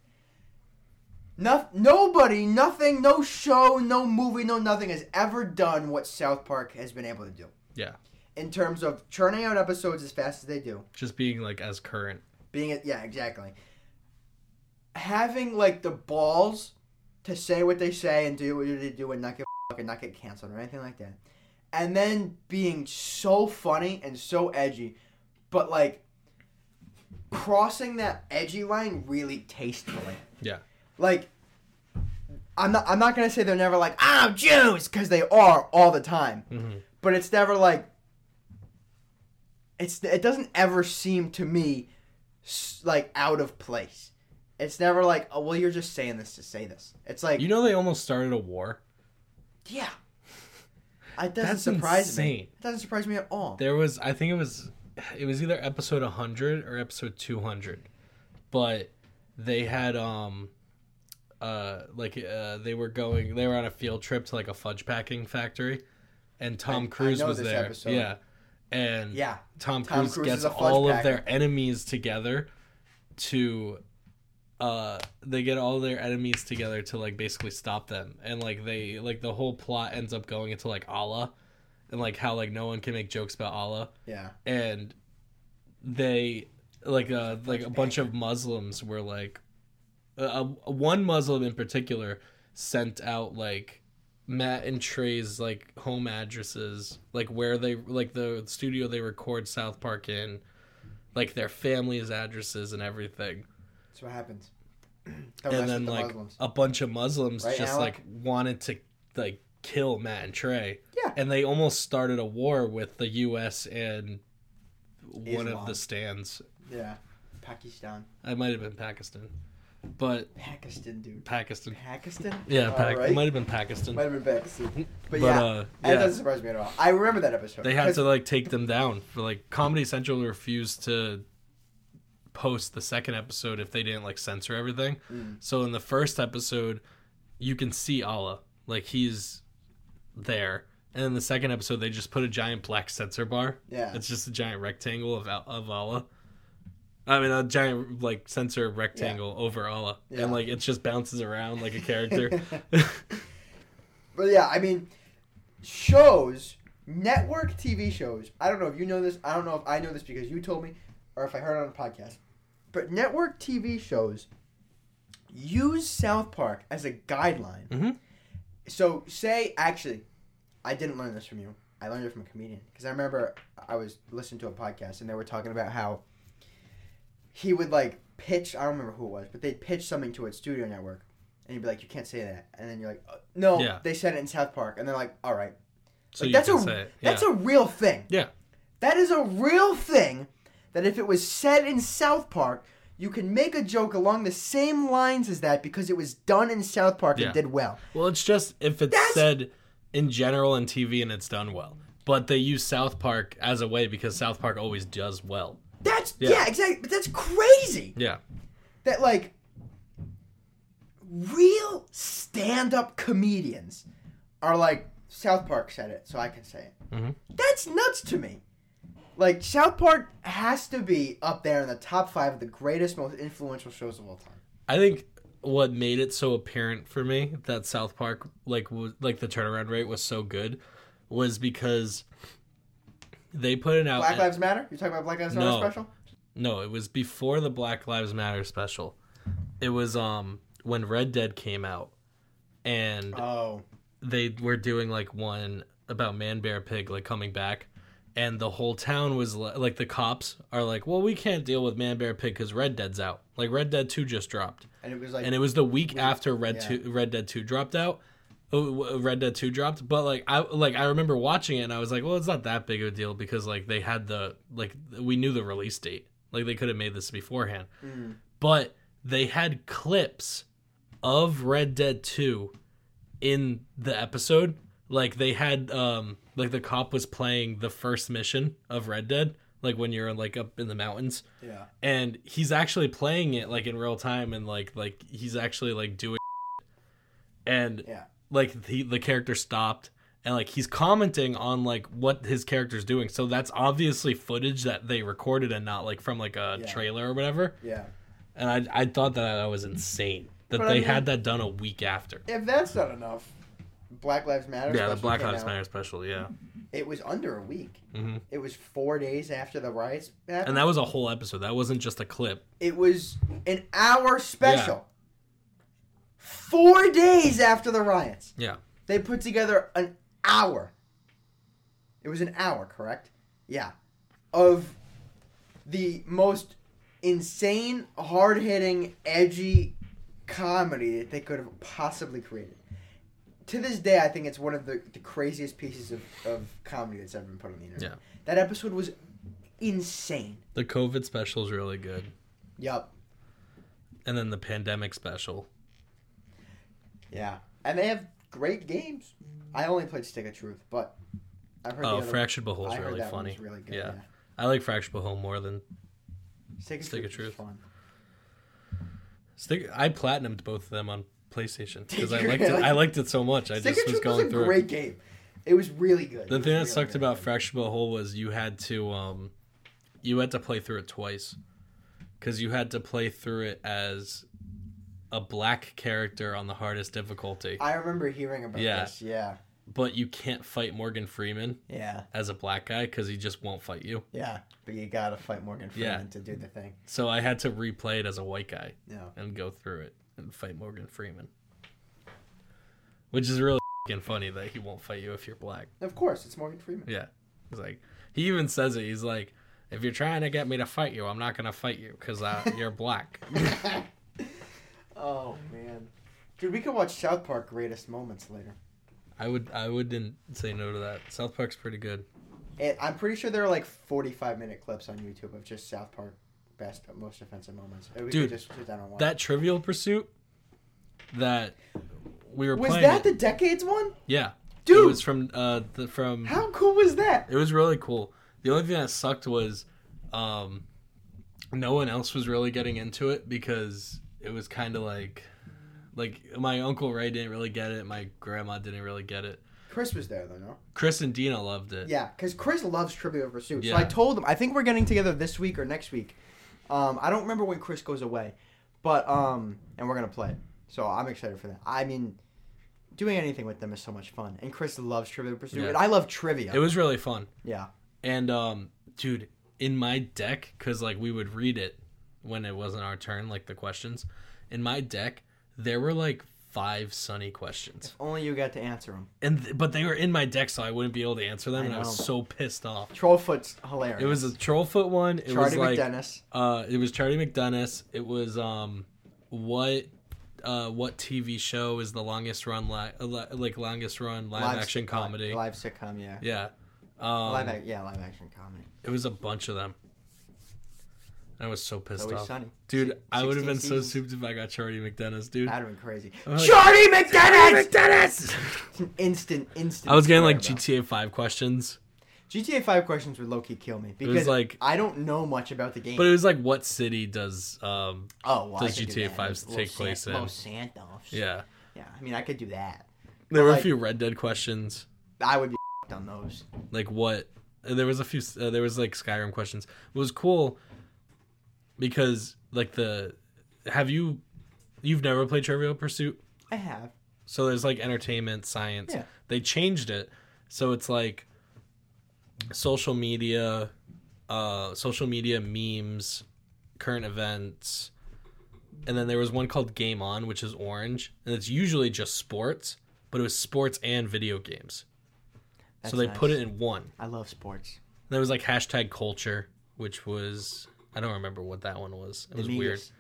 Nothing, no show, no movie, no nothing has ever done what South Park has been able to do. Yeah. In terms of churning out episodes as fast as they do. Just being, like, as current. Yeah, exactly. Having, like, the balls to say what they say and do what they do and not get canceled or anything like that. And then being so funny and so edgy, but, like, crossing that edgy line really tastefully. Yeah. Like, I'm not going to say they're never like, I'm Jews, because they are all the time. Mm-hmm. But it's never like, it doesn't ever seem to me, like, out of place. It's never like, oh, well, you're just saying this to say this. It's like... You know they almost started a war? Yeah. It doesn't surprise me. It doesn't surprise me at all. There was, I think it was either episode 100 or episode 200. But they had, they were on a field trip to like a fudge packing factory, and Tom Cruise was there. Episode. Yeah, and yeah, Tom Cruise gets all of their enemies together to, they get all their enemies together to like basically stop them, and like they like the whole plot ends up going into like Allah, and like how like no one can make jokes about Allah. Yeah, and they like a bunch of Muslims were like one Muslim in particular sent out like Matt and Trey's like home addresses, like where they like the studio they record South Park in, like their family's addresses and everything. That's what happens. And then like Muslims. A bunch of Muslims right, just Alan? Like wanted to like kill Matt and Trey. Yeah. And they almost started a war with the US and one Islam. Of the stands. Yeah. Pakistan. I might have been Pakistan. But Pakistan, dude. Pakistan? Yeah, right. It might have been Pakistan. But yeah, that doesn't surprise me at all. I remember that episode. They had to like take them down for like Comedy Central refused to post the second episode if they didn't like censor everything. Mm. So in the first episode, you can see Allah. Like he's there. And in the second episode, they just put a giant black censor bar. Yeah. It's just a giant rectangle of Allah. I mean, a giant, like, sensor rectangle over Allah. Yeah. And, like, it just bounces around like a character. But, yeah, I mean, shows, network TV shows. I don't know if you know this. I don't know if I know this because you told me or if I heard it on a podcast. But network TV shows use South Park as a guideline. Mm-hmm. So, actually, I didn't learn this from you. I learned it from a comedian. Because I remember I was listening to a podcast and they were talking about how he would, like, pitch, I don't remember who it was, but they'd pitch something to a studio network, and he'd be like, you can't say that. And then you're like, no, they said it in South Park. And they're like, all right. So like, you can say it. Yeah. That's a real thing. Yeah. That is a real thing that if it was said in South Park, you can make a joke along the same lines as that because it was done in South Park and did well. Well, it's just if it's said in general in TV and it's done well. But they use South Park as a way because South Park always does well. That's, exactly. But that's crazy. Yeah. That, like, real stand-up comedians are like, South Park said it, so I can say it. Mm-hmm. That's nuts to me. Like, South Park has to be up there in the top 5 of the greatest, most influential shows of all time. I think what made it so apparent for me that South Park, like the turnaround rate was so good was because they put it out. Black Lives Matter? You're talking about Black Lives Matter special? No, it was before the Black Lives Matter special. It was when Red Dead came out, and they were doing like one about Man Bear Pig like coming back, and the whole town was like the cops are like, well, we can't deal with Man Bear Pig because Red Dead's out. Like Red Dead 2 just dropped, and it was like, and it was the week after Red Dead 2 dropped out. Red Dead 2 dropped, but I remember watching it and I was like, well, it's not that big of a deal because like they had the like we knew the release date, like they could have made this beforehand, but they had clips of Red Dead 2 in the episode, like they had like the cop was playing the first mission of Red Dead, like when you're like up in the mountains, and he's actually playing it like in real time and like he's actually like doing and like the character stopped and like he's commenting on like what his character's doing. So that's obviously footage that they recorded and not like from like a trailer or whatever. Yeah. And I thought that was insane that had that done a week after. If that's not enough, Black Lives Matter. Yeah, the Black Lives Matter special. Yeah. It was under a week. Mm-hmm. It was 4 days after the riots happened. And that was a whole episode. That wasn't just a clip. It was an hour special. Yeah. 4 days after the riots. Yeah. They put together an hour. It was an hour, correct? Yeah. Of the most insane, hard-hitting, edgy comedy that they could have possibly created. To this day, I think it's one of the craziest pieces of comedy that's ever been put on the internet. Yeah. That episode was insane. The COVID special is really good. Yup. And then the pandemic special. Yeah, and they have great games. I only played Stick of Truth, but I've heard. Oh, Fractured Behold's really funny. Really good, yeah, I like Fractured Behold more than Stick of Truth. Fun. I platinumed both of them on PlayStation because I liked it. I liked it so much. Stick of Truth was a great game. It was really good. The thing that sucked about Fractured Behold was you had to play through it twice because you had to play through it as a black character on the hardest difficulty. I remember hearing about this. Yeah. But you can't fight Morgan Freeman as a black guy because he just won't fight you. Yeah, but you got to fight Morgan Freeman to do the thing. So I had to replay it as a white guy and go through it and fight Morgan Freeman. Which is really f***ing funny that he won't fight you if you're black. Of course, it's Morgan Freeman. Yeah. He's like, he even says it. He's like, if you're trying to get me to fight you, I'm not going to fight you because you're black. Oh, man. Dude, we could watch South Park Greatest Moments later. I wouldn't say no to that. South Park's pretty good. I'm pretty sure there are like 45-minute clips on YouTube of just South Park best, most offensive moments. We could just sit down and watch. That Trivial Pursuit that we were playing. Was that the Decades one? Yeah. Dude. It was from. How cool was that? It was really cool. The only thing that sucked was no one else was really getting into it because it was kind of like. Like, my Uncle Ray didn't really get it. My grandma didn't really get it. Chris was there, though, no? Chris and Dina loved it. Yeah, because Chris loves Trivial Pursuit. Yeah. So I told him, I think we're getting together this week or next week. I don't remember when Chris goes away. But, and we're going to play it. So I'm excited for that. I mean, doing anything with them is so much fun. And Chris loves Trivial Pursuit. Yeah. And I love trivia. It was really fun. Yeah. And, dude, in my deck, because, like, we would read it when it wasn't our turn, like, the questions. In my deck... There were like 5 Sunny questions. If only you got to answer them. But they were in my deck, so I wouldn't be able to answer them, and I was so pissed off. Trollfoot's hilarious. It was a Trollfoot one. It Charlie was like, McDennis. It was Charlie McDennis. It was what TV show is the longest run live action comedy? Live sitcom, yeah. Yeah. Live action comedy. It was a bunch of them. I was so pissed off. Sunny. Dude, I would have been so souped if I got Charlie McDennis, dude. That would have been crazy. Like, Charlie McDennis! It's an instant. I was getting like GTA 5 questions. GTA 5 questions would low-key kill me because like, I don't know much about the game. But it was like, what city does GTA 5 take place in? Los Santos. Yeah. Yeah, I mean, I could do that. There were a few Red Dead questions. I would be f***ed on those. Like what? There was a few, there was like Skyrim questions. It was cool. Because, like, you've never played Trivial Pursuit? I have. So there's, like, entertainment, science. Yeah. They changed it. So it's, like, social media memes, current events. And then there was one called Game On, which is orange. And it's usually just sports. But it was sports and video games. That's so they put it in one. I love sports. And there was, like, hashtag culture, which was... I don't remember what that one was. It was Migos. Weird. It's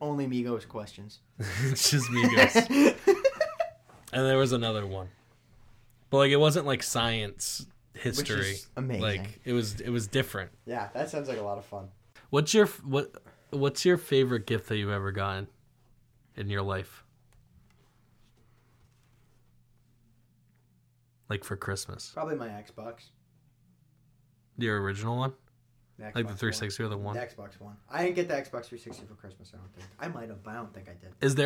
only Migos questions. It's just Migos. And there was another one. But like it wasn't like science history. Which is amazing. Like it was different. Yeah, that sounds like a lot of fun. What's your favorite gift that you've ever gotten in your life? Like for Christmas. Probably my Xbox. Your original one? The like the 360 one. Or the one? The Xbox One. I didn't get the Xbox 360 for Christmas, I don't think. I might have, but I don't think I did. Was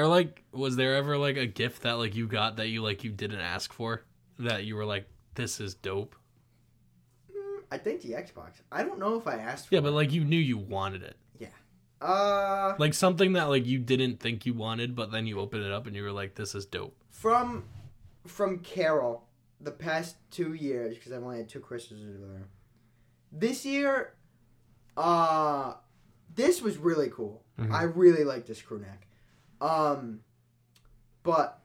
there ever, like, a gift that, like, you got that you, like, you didn't ask for? That you were like, this is dope? I think the Xbox. I don't know if I asked for it. Yeah, but, like, you knew you wanted it. Yeah. Like, something that, like, you didn't think you wanted, but then you opened it up and you were like, this is dope. From Carol, the past 2 years, because I've only had 2 Christmases over there. This year... this was really cool. Mm-hmm. I really liked this crew neck. But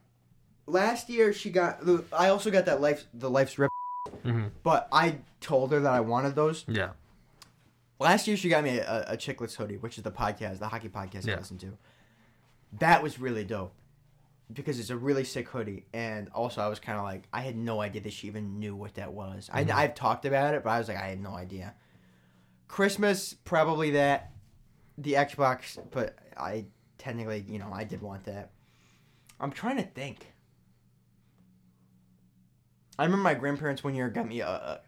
last year I also got that life's rip. Mm-hmm. But I told her that I wanted those. Yeah. Last year she got me a Chicklets hoodie, which is the hockey podcast I listen to. That was really dope because it's a really sick hoodie. And also I was kind of like, I had no idea that she even knew what that was. Mm-hmm. I've talked about it, but I was like, I had no idea. Christmas, probably that. The Xbox, but I technically, I did want that. I'm trying to think. I remember my grandparents one year got me a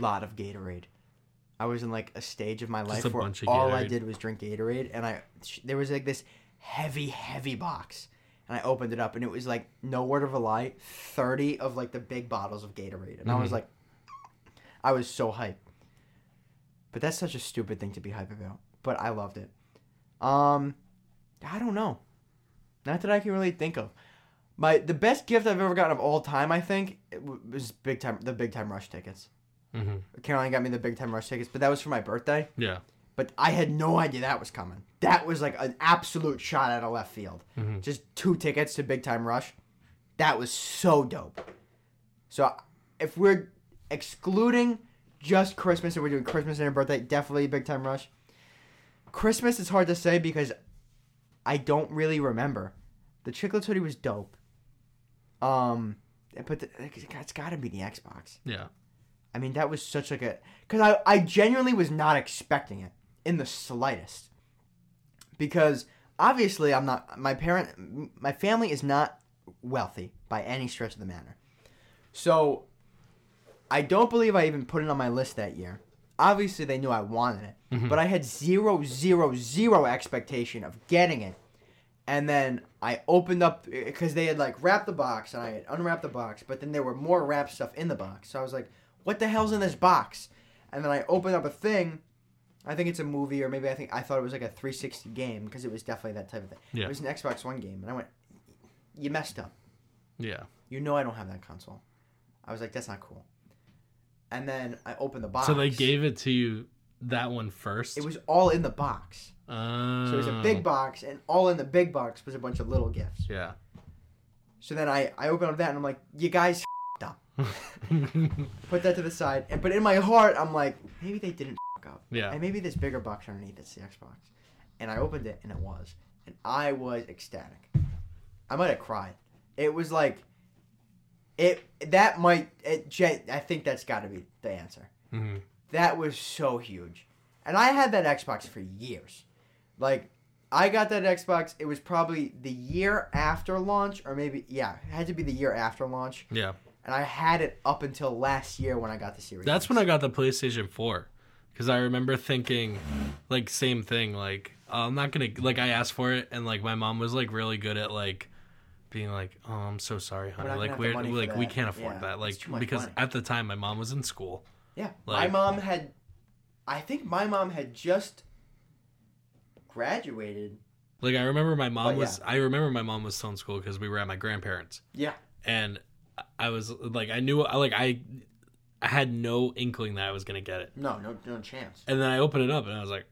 lot of Gatorade. I was in like a stage of my life where all I did was drink Gatorade, and there was like this heavy, heavy box, and I opened it up, and it was like, no word of a lie, 30 of like the big bottles of Gatorade, and mm-hmm. I was so hyped. But that's such a stupid thing to be hype about. But I loved it. I don't know. Not that I can really think of. The best gift I've ever gotten of all time, I think, was the Big Time Rush tickets. Mm-hmm. Caroline got me the Big Time Rush tickets, but that was for my birthday. Yeah. But I had no idea that was coming. That was like an absolute shot out of left field. Mm-hmm. Just 2 tickets to Big Time Rush. That was so dope. So if we're excluding just Christmas and we're doing Christmas and your birthday, definitely Big Time Rush. Christmas is hard to say because I don't really remember. The Chicklets hoodie was dope. But it's got to be the Xbox. Yeah. I mean, that was such like a... Because I genuinely was not expecting it in the slightest. Because obviously I'm not... My family is not wealthy by any stretch of the manner. So I don't believe I even put it on my list that year. Obviously they knew I wanted it. Mm-hmm. But I had zero expectation of getting it. And then I opened up, because they had like wrapped the box, and I had unwrapped the box, but then there were more wrapped stuff in the box. So I was like, what the hell's in this box? And then I opened up a thing, I think it's a movie, or maybe I thought it was like a 360 game, because it was definitely that type of thing. Yeah. It was an Xbox One game, and I went, you messed up. Yeah. You know I don't have that console. I was like, that's not cool. And then I opened the box. So they gave it to you, that one first? It was all in the box. So it was a big box, and all in the big box was a bunch of little gifts. Yeah. So then I opened up that, and I'm like, you guys f***ed up. Put that to the side. But in my heart, I'm like, maybe they didn't f*** up. Yeah. And maybe this bigger box underneath, it's the Xbox. And I opened it, and it was. And I was ecstatic. I might have cried. It was like, I think that's got to be the answer. Mm-hmm. That was so huge. And I had that Xbox for years. Like, I got that Xbox, it was probably the year after launch, or maybe, yeah, it had to be the year after launch. Yeah. And I had it up until last year when I got the Series X. When I got the PlayStation 4. Because I remember thinking, like, same thing, like, I'm not going to, like, I asked for it, and, like, my mom was, like, really good at, like, being like, oh, I'm so sorry, honey. Like, we can't afford that. Like, because at the time, my mom was in school. Yeah. Like, I think my mom had just graduated. Like, I remember my mom was still in school because we were at my grandparents. Yeah. And I was like, I knew, like, I had no inkling that I was going to get it. No chance. And then I opened it up and I was like,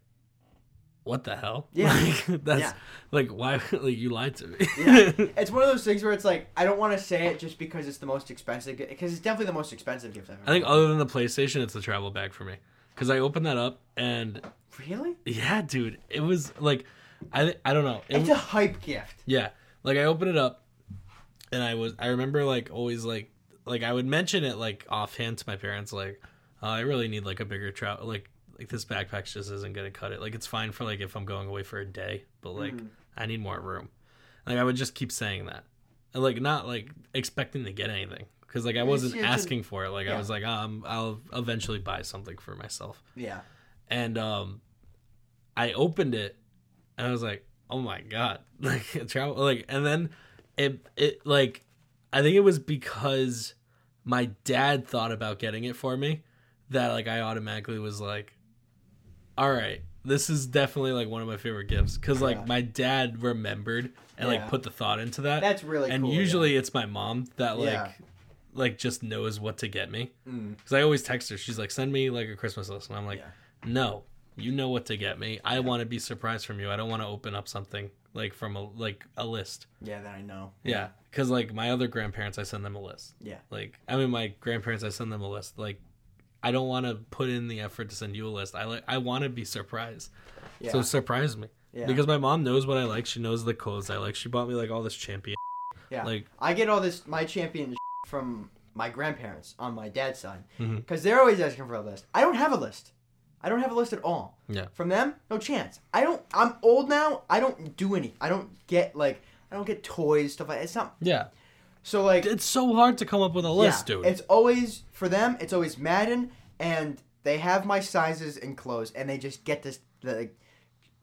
what the hell? Yeah. Like, that's like, why? Like, you lied to me. Yeah. It's one of those things where it's like, I don't want to say it just because it's the most expensive, because it's definitely the most expensive gift I've ever. I think other than the PlayStation, it's the travel bag for me. Because I opened that up and... Really? Yeah, dude. It was like... I don't know. It's a hype gift. Yeah. Like, I opened it up and I remember, like, always, like I would mention it, like, offhand to my parents, like, I really need, like, a bigger trout. Like, this backpack just isn't going to cut it. Like, it's fine for, like, if I'm going away for a day. But, like, I need more room. Like, I would just keep saying that. And, like, not, like, expecting to get anything. Because, like, I wasn't asking for it. Like, yeah. I was like, I'll eventually buy something for myself. Yeah. And I opened it, and I was like, oh, my God. Like, travel. Like, and then it like, I think it was because my dad thought about getting it for me that, like, I automatically was like, all right, this is definitely, like, one of my favorite gifts. Because, like, my dad remembered and, like, put the thought into that. That's really cool. And usually it's my mom that, like... Yeah. Like, just knows what to get me. Because I always text her. She's like, send me, like, a Christmas list. And I'm like, no, you know what to get me. I want to be surprised from you. I don't want to open up something, like, from a list. Yeah, that I know. Yeah. Because, like, my other grandparents, I send them a list. Yeah. Like, I mean, my grandparents, I send them a list. Like, I don't want to put in the effort to send you a list. I want to be surprised. Yeah. So surprise me. Yeah. Because my mom knows what I like. She knows the clothes I like. She bought me, like, all this Champion. Yeah. Like, I get all this, my Champion from my grandparents on my dad's side, because they're always asking for a list. I don't have a list. I don't have a list at all. Yeah. From them, no chance. I'm old now. I don't do any. I don't get toys, stuff like that. It's not. Yeah. So, like, it's so hard to come up with a list, dude. It's always, for them, it's always Madden, and they have my sizes and clothes, and they just get this.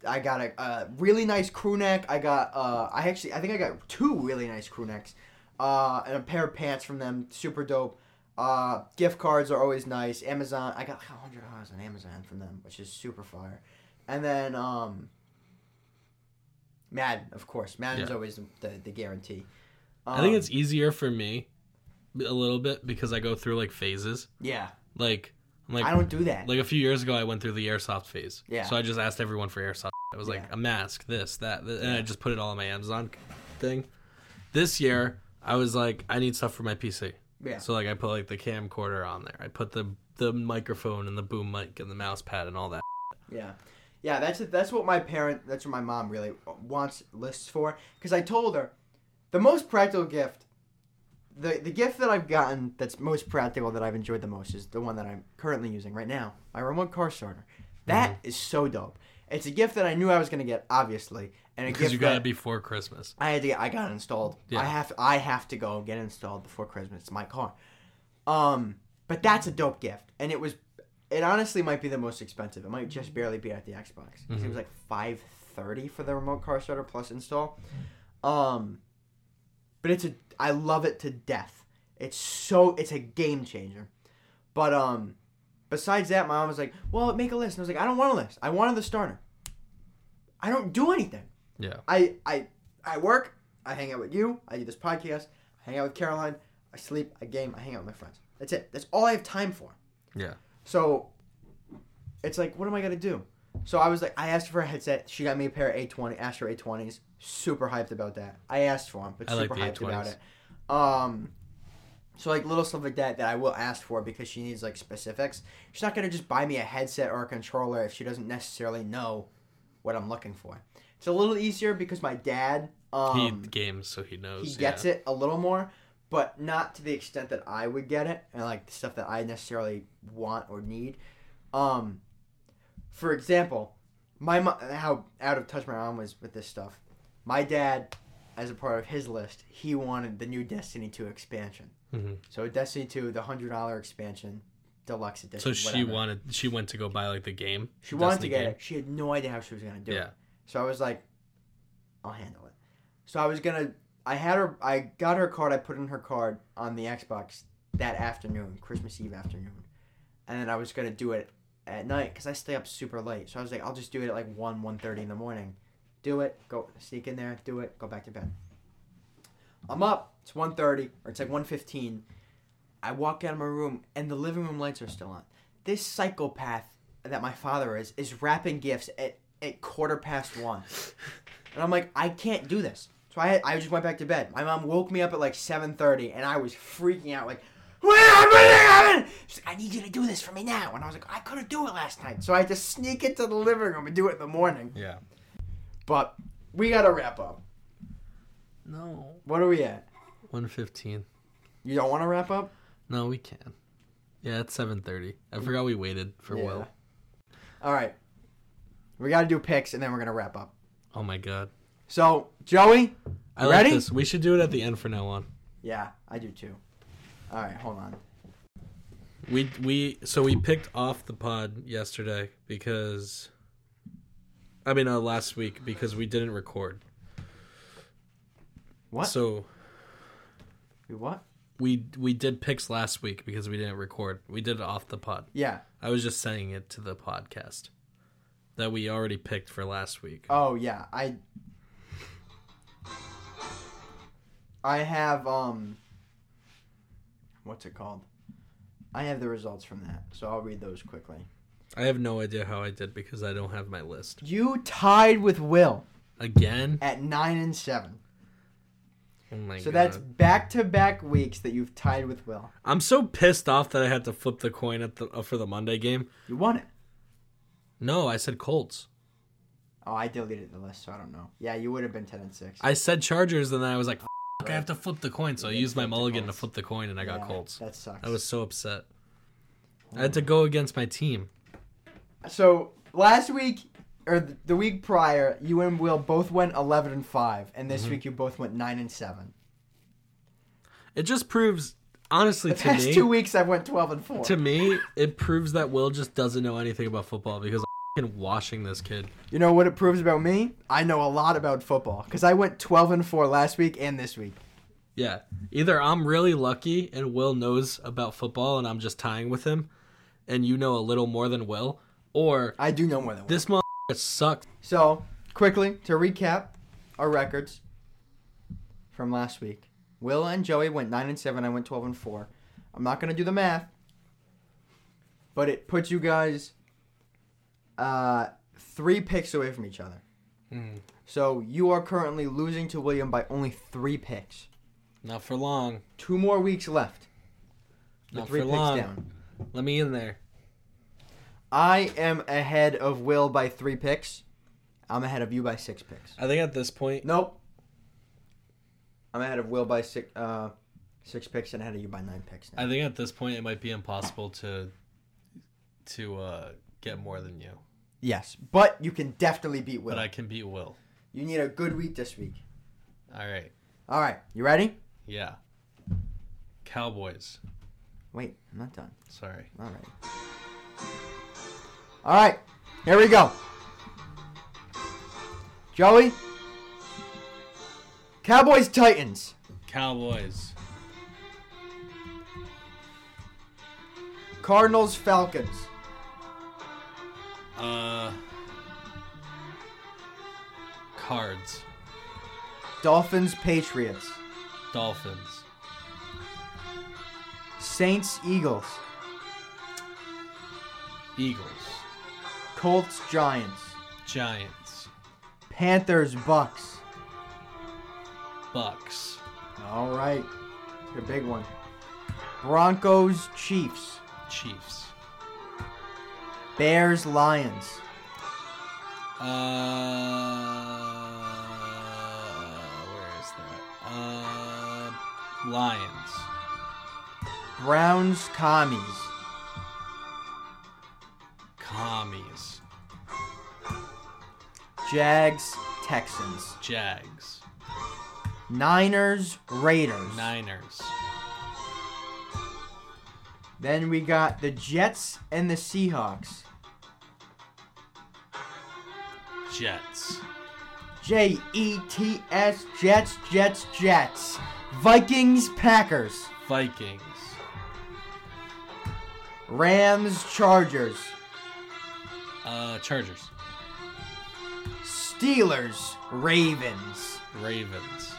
I got a really nice crew neck. I got I think I got 2 really nice crew necks. And a pair of pants from them, super dope. Gift cards are always nice. Amazon, I got like $100 on Amazon from them, which is super fire. And then Madden, of course. Madden's always the guarantee. I think it's easier for me a little bit because I go through like phases. Yeah. Like I don't do that. Like a few years ago, I went through the airsoft phase. Yeah. So I just asked everyone for airsoft. I was like a mask, this, that, this, and I just put it all on my Amazon thing. This year, I was like, I need stuff for my PC. Yeah. So like I put like the camcorder on there. I put the microphone and the boom mic and the mouse pad and all that. Yeah. Yeah, that's what my mom really wants lists for. Because I told her, the most practical gift, the gift that I've gotten that's most practical that I've enjoyed the most is the one that I'm currently using right now, my remote car starter. That is so dope. It's a gift that I knew I was going to get, obviously. And because you got it before Christmas. I got installed. Yeah. I have to go get installed before Christmas. It's my car. But that's a dope gift. And it honestly might be the most expensive. It might just barely be at the Xbox. Mm-hmm. It was like $530 for the remote car starter plus install. But I love it to death. It's a game changer. But besides that, my mom was like, well, make a list. And I was like, I don't want a list. I wanted the starter. I don't do anything. Yeah. I work. I hang out with you. I do this podcast. I hang out with Caroline. I sleep. I game. I hang out with my friends. That's it. That's all I have time for. Yeah. So it's like, what am I going to do? So I was like, I asked for a headset. She got me a pair of A20s. Super hyped about that. I asked for them, but super hyped about it. So like little stuff like that I will ask for because she needs like specifics. She's not going to just buy me a headset or a controller if she doesn't necessarily know what I'm looking for. It's a little easier because my dad... he games, so he knows. He gets it a little more, but not to the extent that I would get it and like the stuff that I necessarily want or need. For example, my mom, how out of touch my mom was with this stuff. My dad, as a part of his list, he wanted the new Destiny 2 expansion. Mm-hmm. So Destiny 2, the $100 expansion, deluxe edition. So she went to go buy like the game. She wanted to get it. She had no idea how she was gonna do it. So I was like, I'll handle it. So I got her card. I put in her card on the Xbox that afternoon, Christmas Eve afternoon, and then I was gonna do it at night because I stay up super late. So I was like, I'll just do it at like 1:30 in the morning. Do it. Go sneak in there. Do it. Go back to bed. I'm up. It's 1:30 or it's like 1:15. I walk out of my room and the living room lights are still on. This psychopath that my father is wrapping gifts at 1:15. And I'm like, I can't do this. So I just went back to bed. My mom woke me up at like 7:30 and I was freaking out like, she's like, I need you to do this for me now. And I was like, I couldn't do it last night. So I had to sneak into the living room and do it in the morning. Yeah. But we got to wrap up. No. What are we at? 1:15. You don't want to wrap up? No, we can. Yeah, it's 7:30. I forgot we waited for Will. All right. We got to do picks, and then we're going to wrap up. Oh, my God. So, Joey, I ready? Like this. We should do it at the end for now on. Yeah, I do too. All right, hold on. We picked off the pod yesterday because... I mean, last week because we didn't record. What? So we what? We did picks last week because we didn't record. We did it off the pod. Yeah. I was just saying it to the podcast that we already picked for last week. Oh yeah, I have what's it called? I have the results from that, so I'll read those quickly. I have no idea how I did because I don't have my list. You tied with Will. Again? At 9 and 7. Oh my God. So that's back-to-back weeks that you've tied with Will. I'm so pissed off that I had to flip the coin for the Monday game. You won it. No, I said Colts. Oh, I deleted the list, so I don't know. Yeah, you would have been 10 and 6. I said Chargers, and then I was like, I have to flip the coin. So I used my mulligan to flip the coin, and I got Colts. That sucks. I was so upset. I had to go against my team. So last week, or the week prior, you and Will both went 11 and 5, and this week you both went 9 and 7. It just proves, honestly, to me. The past 2 weeks I went 12 and 4. To me, it proves that Will just doesn't know anything about football because I'm f***ing washing this kid. You know what it proves about me? I know a lot about football because I went 12 and 4 last week and this week. Yeah, either I'm really lucky and Will knows about football and I'm just tying with him, and you know a little more than Will. Or I do know more than one. This motherfucker sucked. So, quickly, to recap our records from last week. Will and Joey went 9 and 7. I went 12 and 4. I'm not gonna do the math, but it puts you guys 3 picks away from each other. Mm. So you are currently losing to William by only 3 picks. Not for long. 2 more weeks left. Not for long. Down. Let me in there. I am ahead of Will by 3 picks. I'm ahead of you by 6 picks. I think at this point... Nope. I'm ahead of Will by six picks and ahead of you by 9 picks now. I think at this point it might be impossible to get more than you. Yes, but you can definitely beat Will. But I can beat Will. You need a good week this week. All right. You ready? Yeah. Cowboys. Wait, I'm not done. Sorry. All right. Here we go. Joey. Cowboys, Titans. Cowboys. Cardinals, Falcons. Cards. Dolphins, Patriots. Dolphins. Saints, Eagles. Eagles. Colts, Giants. Giants. Panthers, Bucks. Bucks. All right. It's a big one. Broncos, Chiefs. Chiefs. Bears, Lions. Where is that? Lions. Browns, Commies. Commies. Jags, Texans. Jags. Niners, Raiders. Niners. Then we got the Jets and the Seahawks. Jets. Jets, Jets. Vikings, Packers. Vikings. Rams, Chargers. Chargers. Steelers, Ravens. Ravens.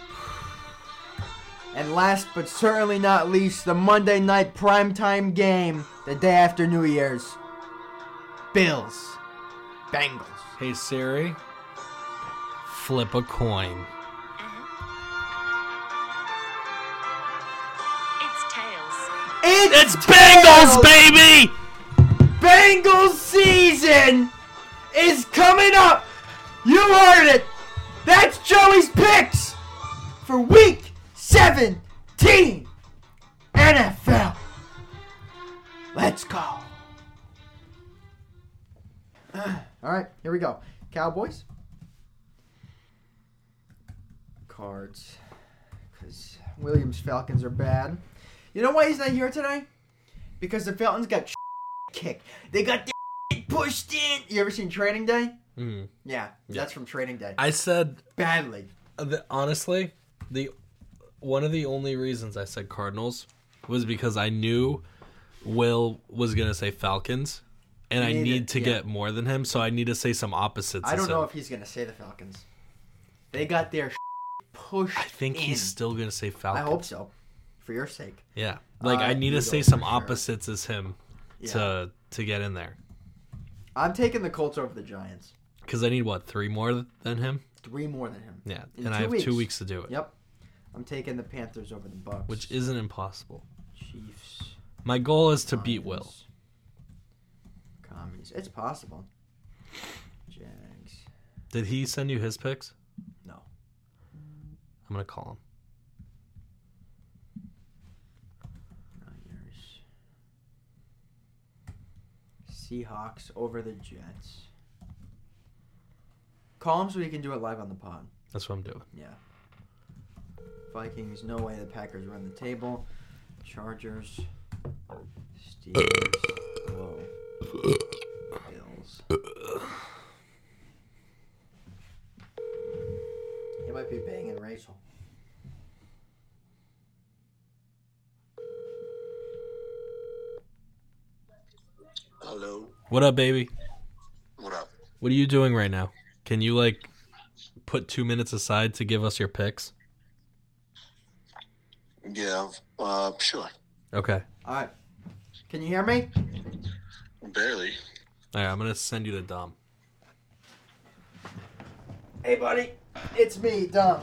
And last but certainly not least, the Monday night primetime game, the day after New Year's. Bills. Bengals. Hey Siri, flip a coin. Uh-huh. It's tails. It's Bengals, baby! Bengals season is coming up! You heard it! That's Joey's picks for week 17 NFL. Let's go. All right, here we go. Cowboys. Cards. Because Williams' Falcons are bad. You know why he's not here today? Because the Falcons got kicked. They got their pushed in. You ever seen Training Day? Mm-hmm. Yeah, that's from Training Day. I said... Badly. Honestly, one of the only reasons I said Cardinals was because I knew Will was going to say Falcons, and I need to get more than him, so I need to say some opposites. I don't know if he's going to say the Falcons. They got their pushed. I think he's still going to say Falcons. I hope so, for your sake. Yeah, like I need to say some opposites as him to get in there. I'm taking the Colts over the Giants. Because I need, 3 more than him? 3 more than him. Yeah, and I have 2 weeks to do it. Yep. I'm taking the Panthers over the Bucks. Which isn't impossible. Chiefs. My goal is to beat Will. Commies. It's possible. Jags. Did he send you his picks? No. I'm going to call him. Niners. Seahawks over the Jets. Call him so we can do it live on the pod. That's what I'm doing. Yeah. Vikings, no way. The Packers run the table. Chargers. Steelers. Whoa. Bills. He might be banging Rachel. Hello. What up, baby? What up? What are you doing right now? Can you, put 2 minutes aside to give us your picks? Yeah, sure. Okay. All right. Can you hear me? Barely. All right, I'm going to send you to Dom. Hey, buddy. It's me, Dom.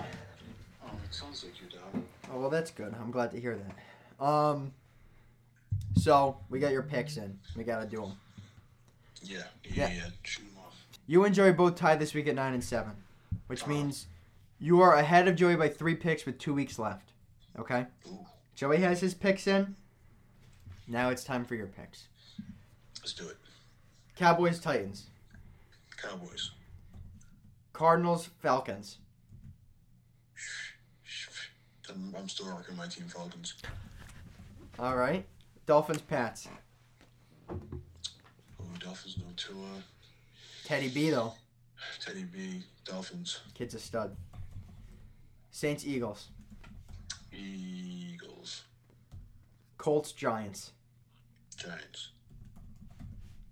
Oh, it sounds like you, Dom. Oh, well, that's good. I'm glad to hear that. So, we got your picks in. We got to do them. Yeah. Shoot them off. You and Joey both tied this week at 9 and 7, which means you are ahead of Joey by 3 picks with 2 weeks left. Okay? Ooh. Joey has his picks in. Now it's time for your picks. Let's do it. Cowboys, Titans. Cowboys. Cardinals, Falcons. I'm still rocking my team, Falcons. All right. Dolphins, Pats. Oh, Dolphins, no Tua. Teddy B, though. Teddy B, Dolphins. Kid's a stud. Saints, Eagles. Eagles. Colts, Giants. Giants.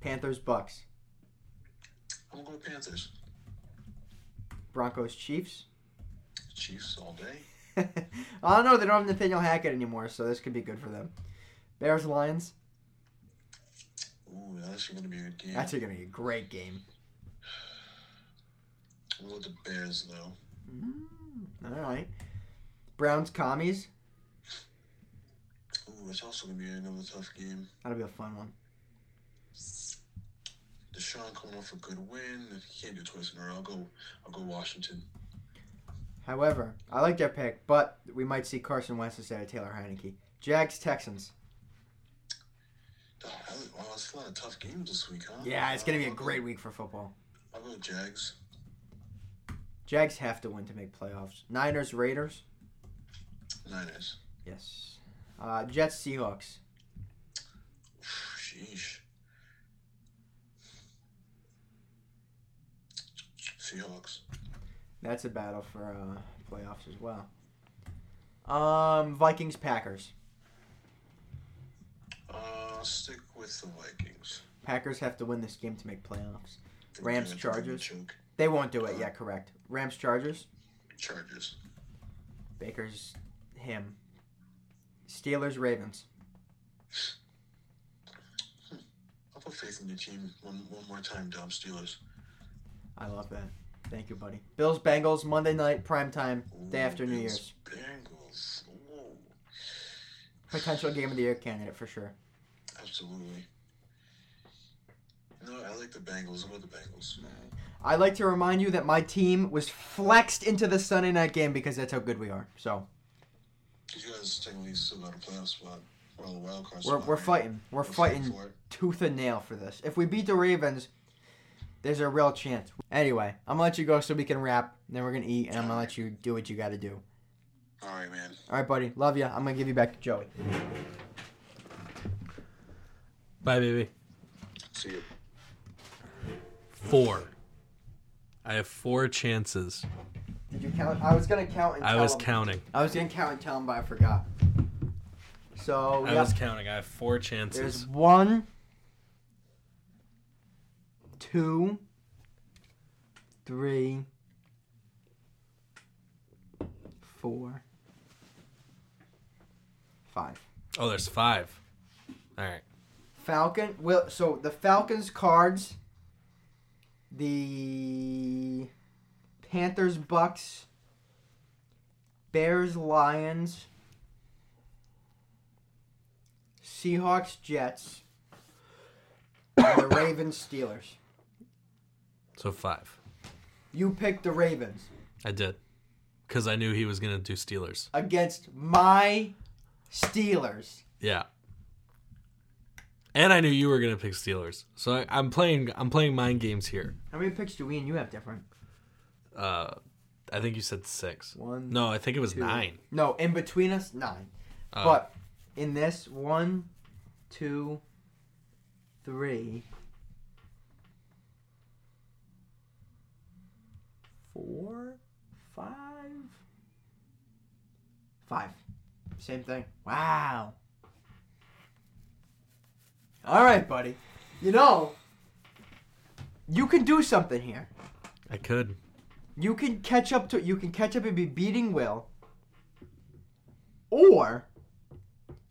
Panthers, Bucks. I'm going Panthers. Broncos, Chiefs. Chiefs all day. Oh, no, they don't have Nathaniel Hackett anymore, so this could be good for them. Bears, Lions. Ooh, that's going to be a good game. That's going to be a great game. I'm going with the Bears, though. All right. Browns, Commies. Ooh, it's also going to be another tough game. That'll be a fun one. Deshaun coming off a good win. If he can't do it twice in a row, I'll go Washington. However, I like their pick, but we might see Carson Wentz instead of Taylor Heineke. Jags, Texans. Oh, that's a lot of tough games this week, huh? Yeah, it's going to be a great week for football. I'll go Jags. Jags have to win to make playoffs. Niners, Raiders. Niners. Yes. Jets, Seahawks. Sheesh. Seahawks. That's a battle for playoffs as well. Vikings, Packers. I'll stick with the Vikings. Packers have to win this game to make playoffs. Rams, Chargers. They won't do it. Yeah, correct. Rams, Chargers. Chargers. Baker's him. Steelers, Ravens. I'll put faith in the team one more time, Dom. Steelers. I love that. Thank you, buddy. Bills, Bengals, Monday night, primetime, day after New Year's. Bengals. Ooh. Potential game of the year candidate for sure. Absolutely. No, I like the Bengals. I'm with the Bengals. I'd like to remind you that my team was flexed into the Sunday night game because that's how good we are. So. You guys technically still got a playoff spot. Well, a wild card spot. We're fighting. We're fighting tooth and nail for this. If we beat the Ravens, there's a real chance. Anyway, I'm going to let you go so we can wrap. Then we're going to eat, and I'm going to let you do what you got to do. All right, man. All right, buddy. Love you. I'm going to give you back to Joey. Bye, baby. See you. 4. I have 4 chances. Did you count? I was going to count and tell him. I was going to count and tell him, but I forgot. So I was counting. I have 4 chances. There's 1, 2, 3, 4, 5. Oh, there's 5. All right. Falcon. Well, so the Falcons, Cards. The Panthers, Bucks. Bears, Lions. Seahawks, Jets. And the Ravens, Steelers. So 5. You picked the Ravens. I did. Because I knew he was going to do Steelers. Against my Steelers. Yeah. And I knew you were going to pick Steelers. So I'm playing mind games here. How many picks do we and you have different? I think you said 6. 1. No, I think it was 2. 9. No, in between us, 9. But in this, 1, 2, 3... 4, 5. Same thing. Wow. All right, buddy. You know, you can do something here. I could. You can catch up and be beating Will, Or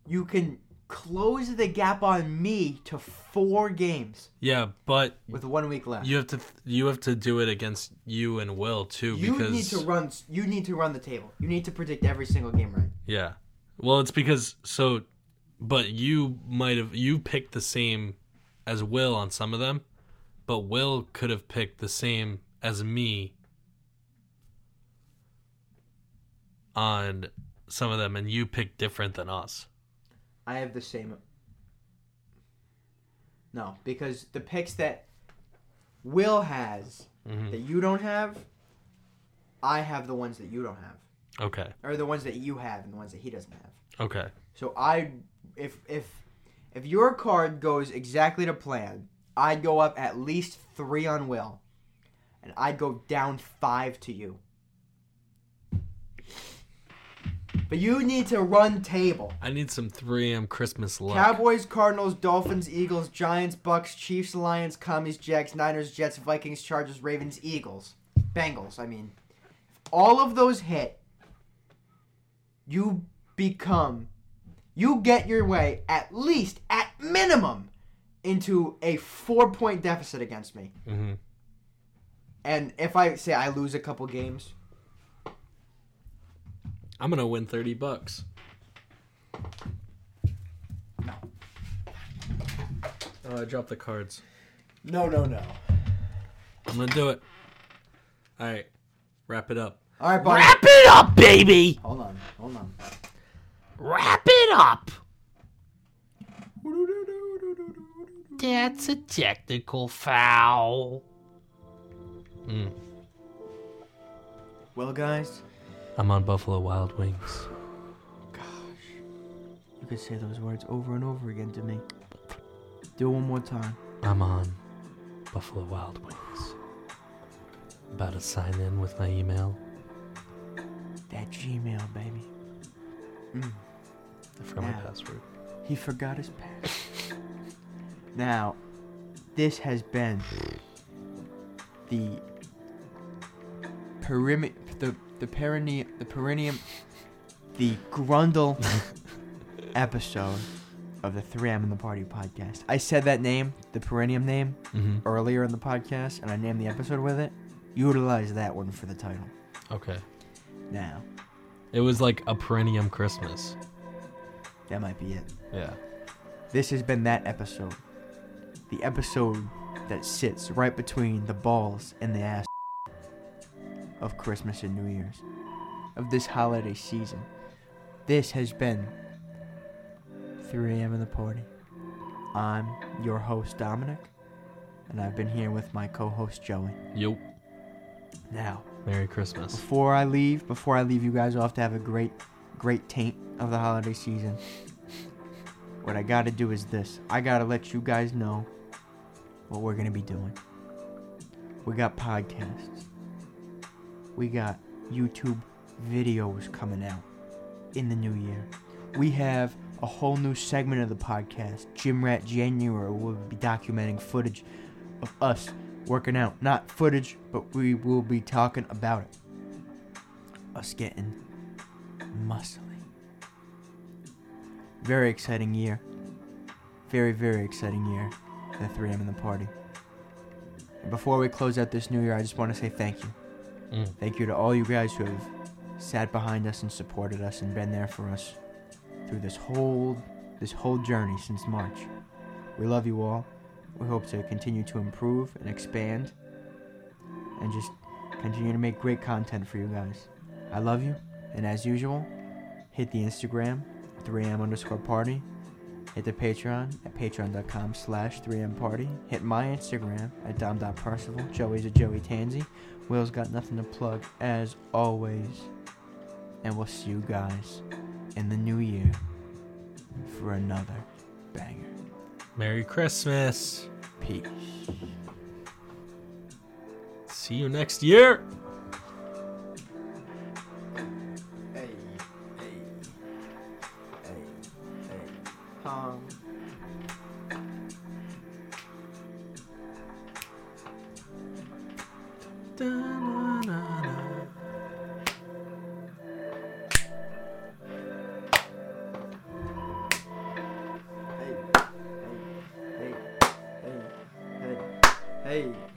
you can close the gap on me to 4 games. Yeah, but with 1 week left, you have to do it against you and Will too. You need to run the table. You need to predict every single game right. Yeah, well, it's because but you picked the same as Will on some of them, but Will could have picked the same as me on some of them, and you picked different than us. I have the same. No, because the picks that Will has that you don't have, I have the ones that you don't have. Okay. Or the ones that you have and the ones that he doesn't have. Okay. So if your card goes exactly to plan, I'd go up at least 3 on Will, and I'd go down 5 to you. But you need to run table. I need some 3 a.m. Christmas luck. Cowboys, Cardinals, Dolphins, Eagles, Giants, Bucks, Chiefs, Lions, Commies, Jags, Niners, Jets, Vikings, Chargers, Ravens, Eagles. Bengals, I mean. If all of those hit, you get your way at minimum, into a 4-point deficit against me. Mm-hmm. And if I say I lose a couple games, I'm going to win $30. No. Oh, I dropped the cards. No. I'm going to do it. All right. Wrap it up. All right, buddy. Wrap it up, baby. Hold on. Wrap it up. That's a technical foul. Well, guys, I'm on Buffalo Wild Wings. Gosh. You could say those words over and over again to me. Do it one more time. I'm on Buffalo Wild Wings. About to sign in with my email. That Gmail, baby. I forgot my password. He forgot his password. Now, this has been the perimeter... The Grundle episode of the 3M and the Party podcast. I said that name, the Perineum name, earlier in the podcast, and I named the episode with it. Utilize that one for the title. Okay. Now. It was like a Perineum Christmas. That might be it. Yeah. This has been that episode. The episode that sits right between the balls and the ass. Of Christmas and New Year's, of this holiday season. This has been 3 a.m. in the Party. I'm your host, Dominic, and I've been here with my co-host, Joey. Yep. Now, Merry Christmas. Before I leave you guys off to have a great, great taint of the holiday season, what I gotta do is this. I gotta let you guys know what we're gonna be doing. We got podcasts. We got YouTube videos coming out in the new year. We have a whole new segment of the podcast, Gym Rat January, where we'll be documenting footage of us working out. Not footage, but we will be talking about it. Us getting muscly. Very exciting year. Very, very exciting year for the 3M and the Party. And before we close out this new year, I just want to say thank you. Thank you to all you guys who have sat behind us and supported us and been there for us through this whole journey since March. We love you all. We hope to continue to improve and expand and just continue to make great content for you guys. I love you. And as usual, hit the Instagram, 3am_party. Hit the Patreon at patreon.com/3mparty. Hit my Instagram at dom.percival. Joey's at Joey Tansy. Will's got nothing to plug, as always. And we'll see you guys in the new year for another banger. Merry Christmas. Peace. See you next year. Hey. Da-na-na-na. Hey.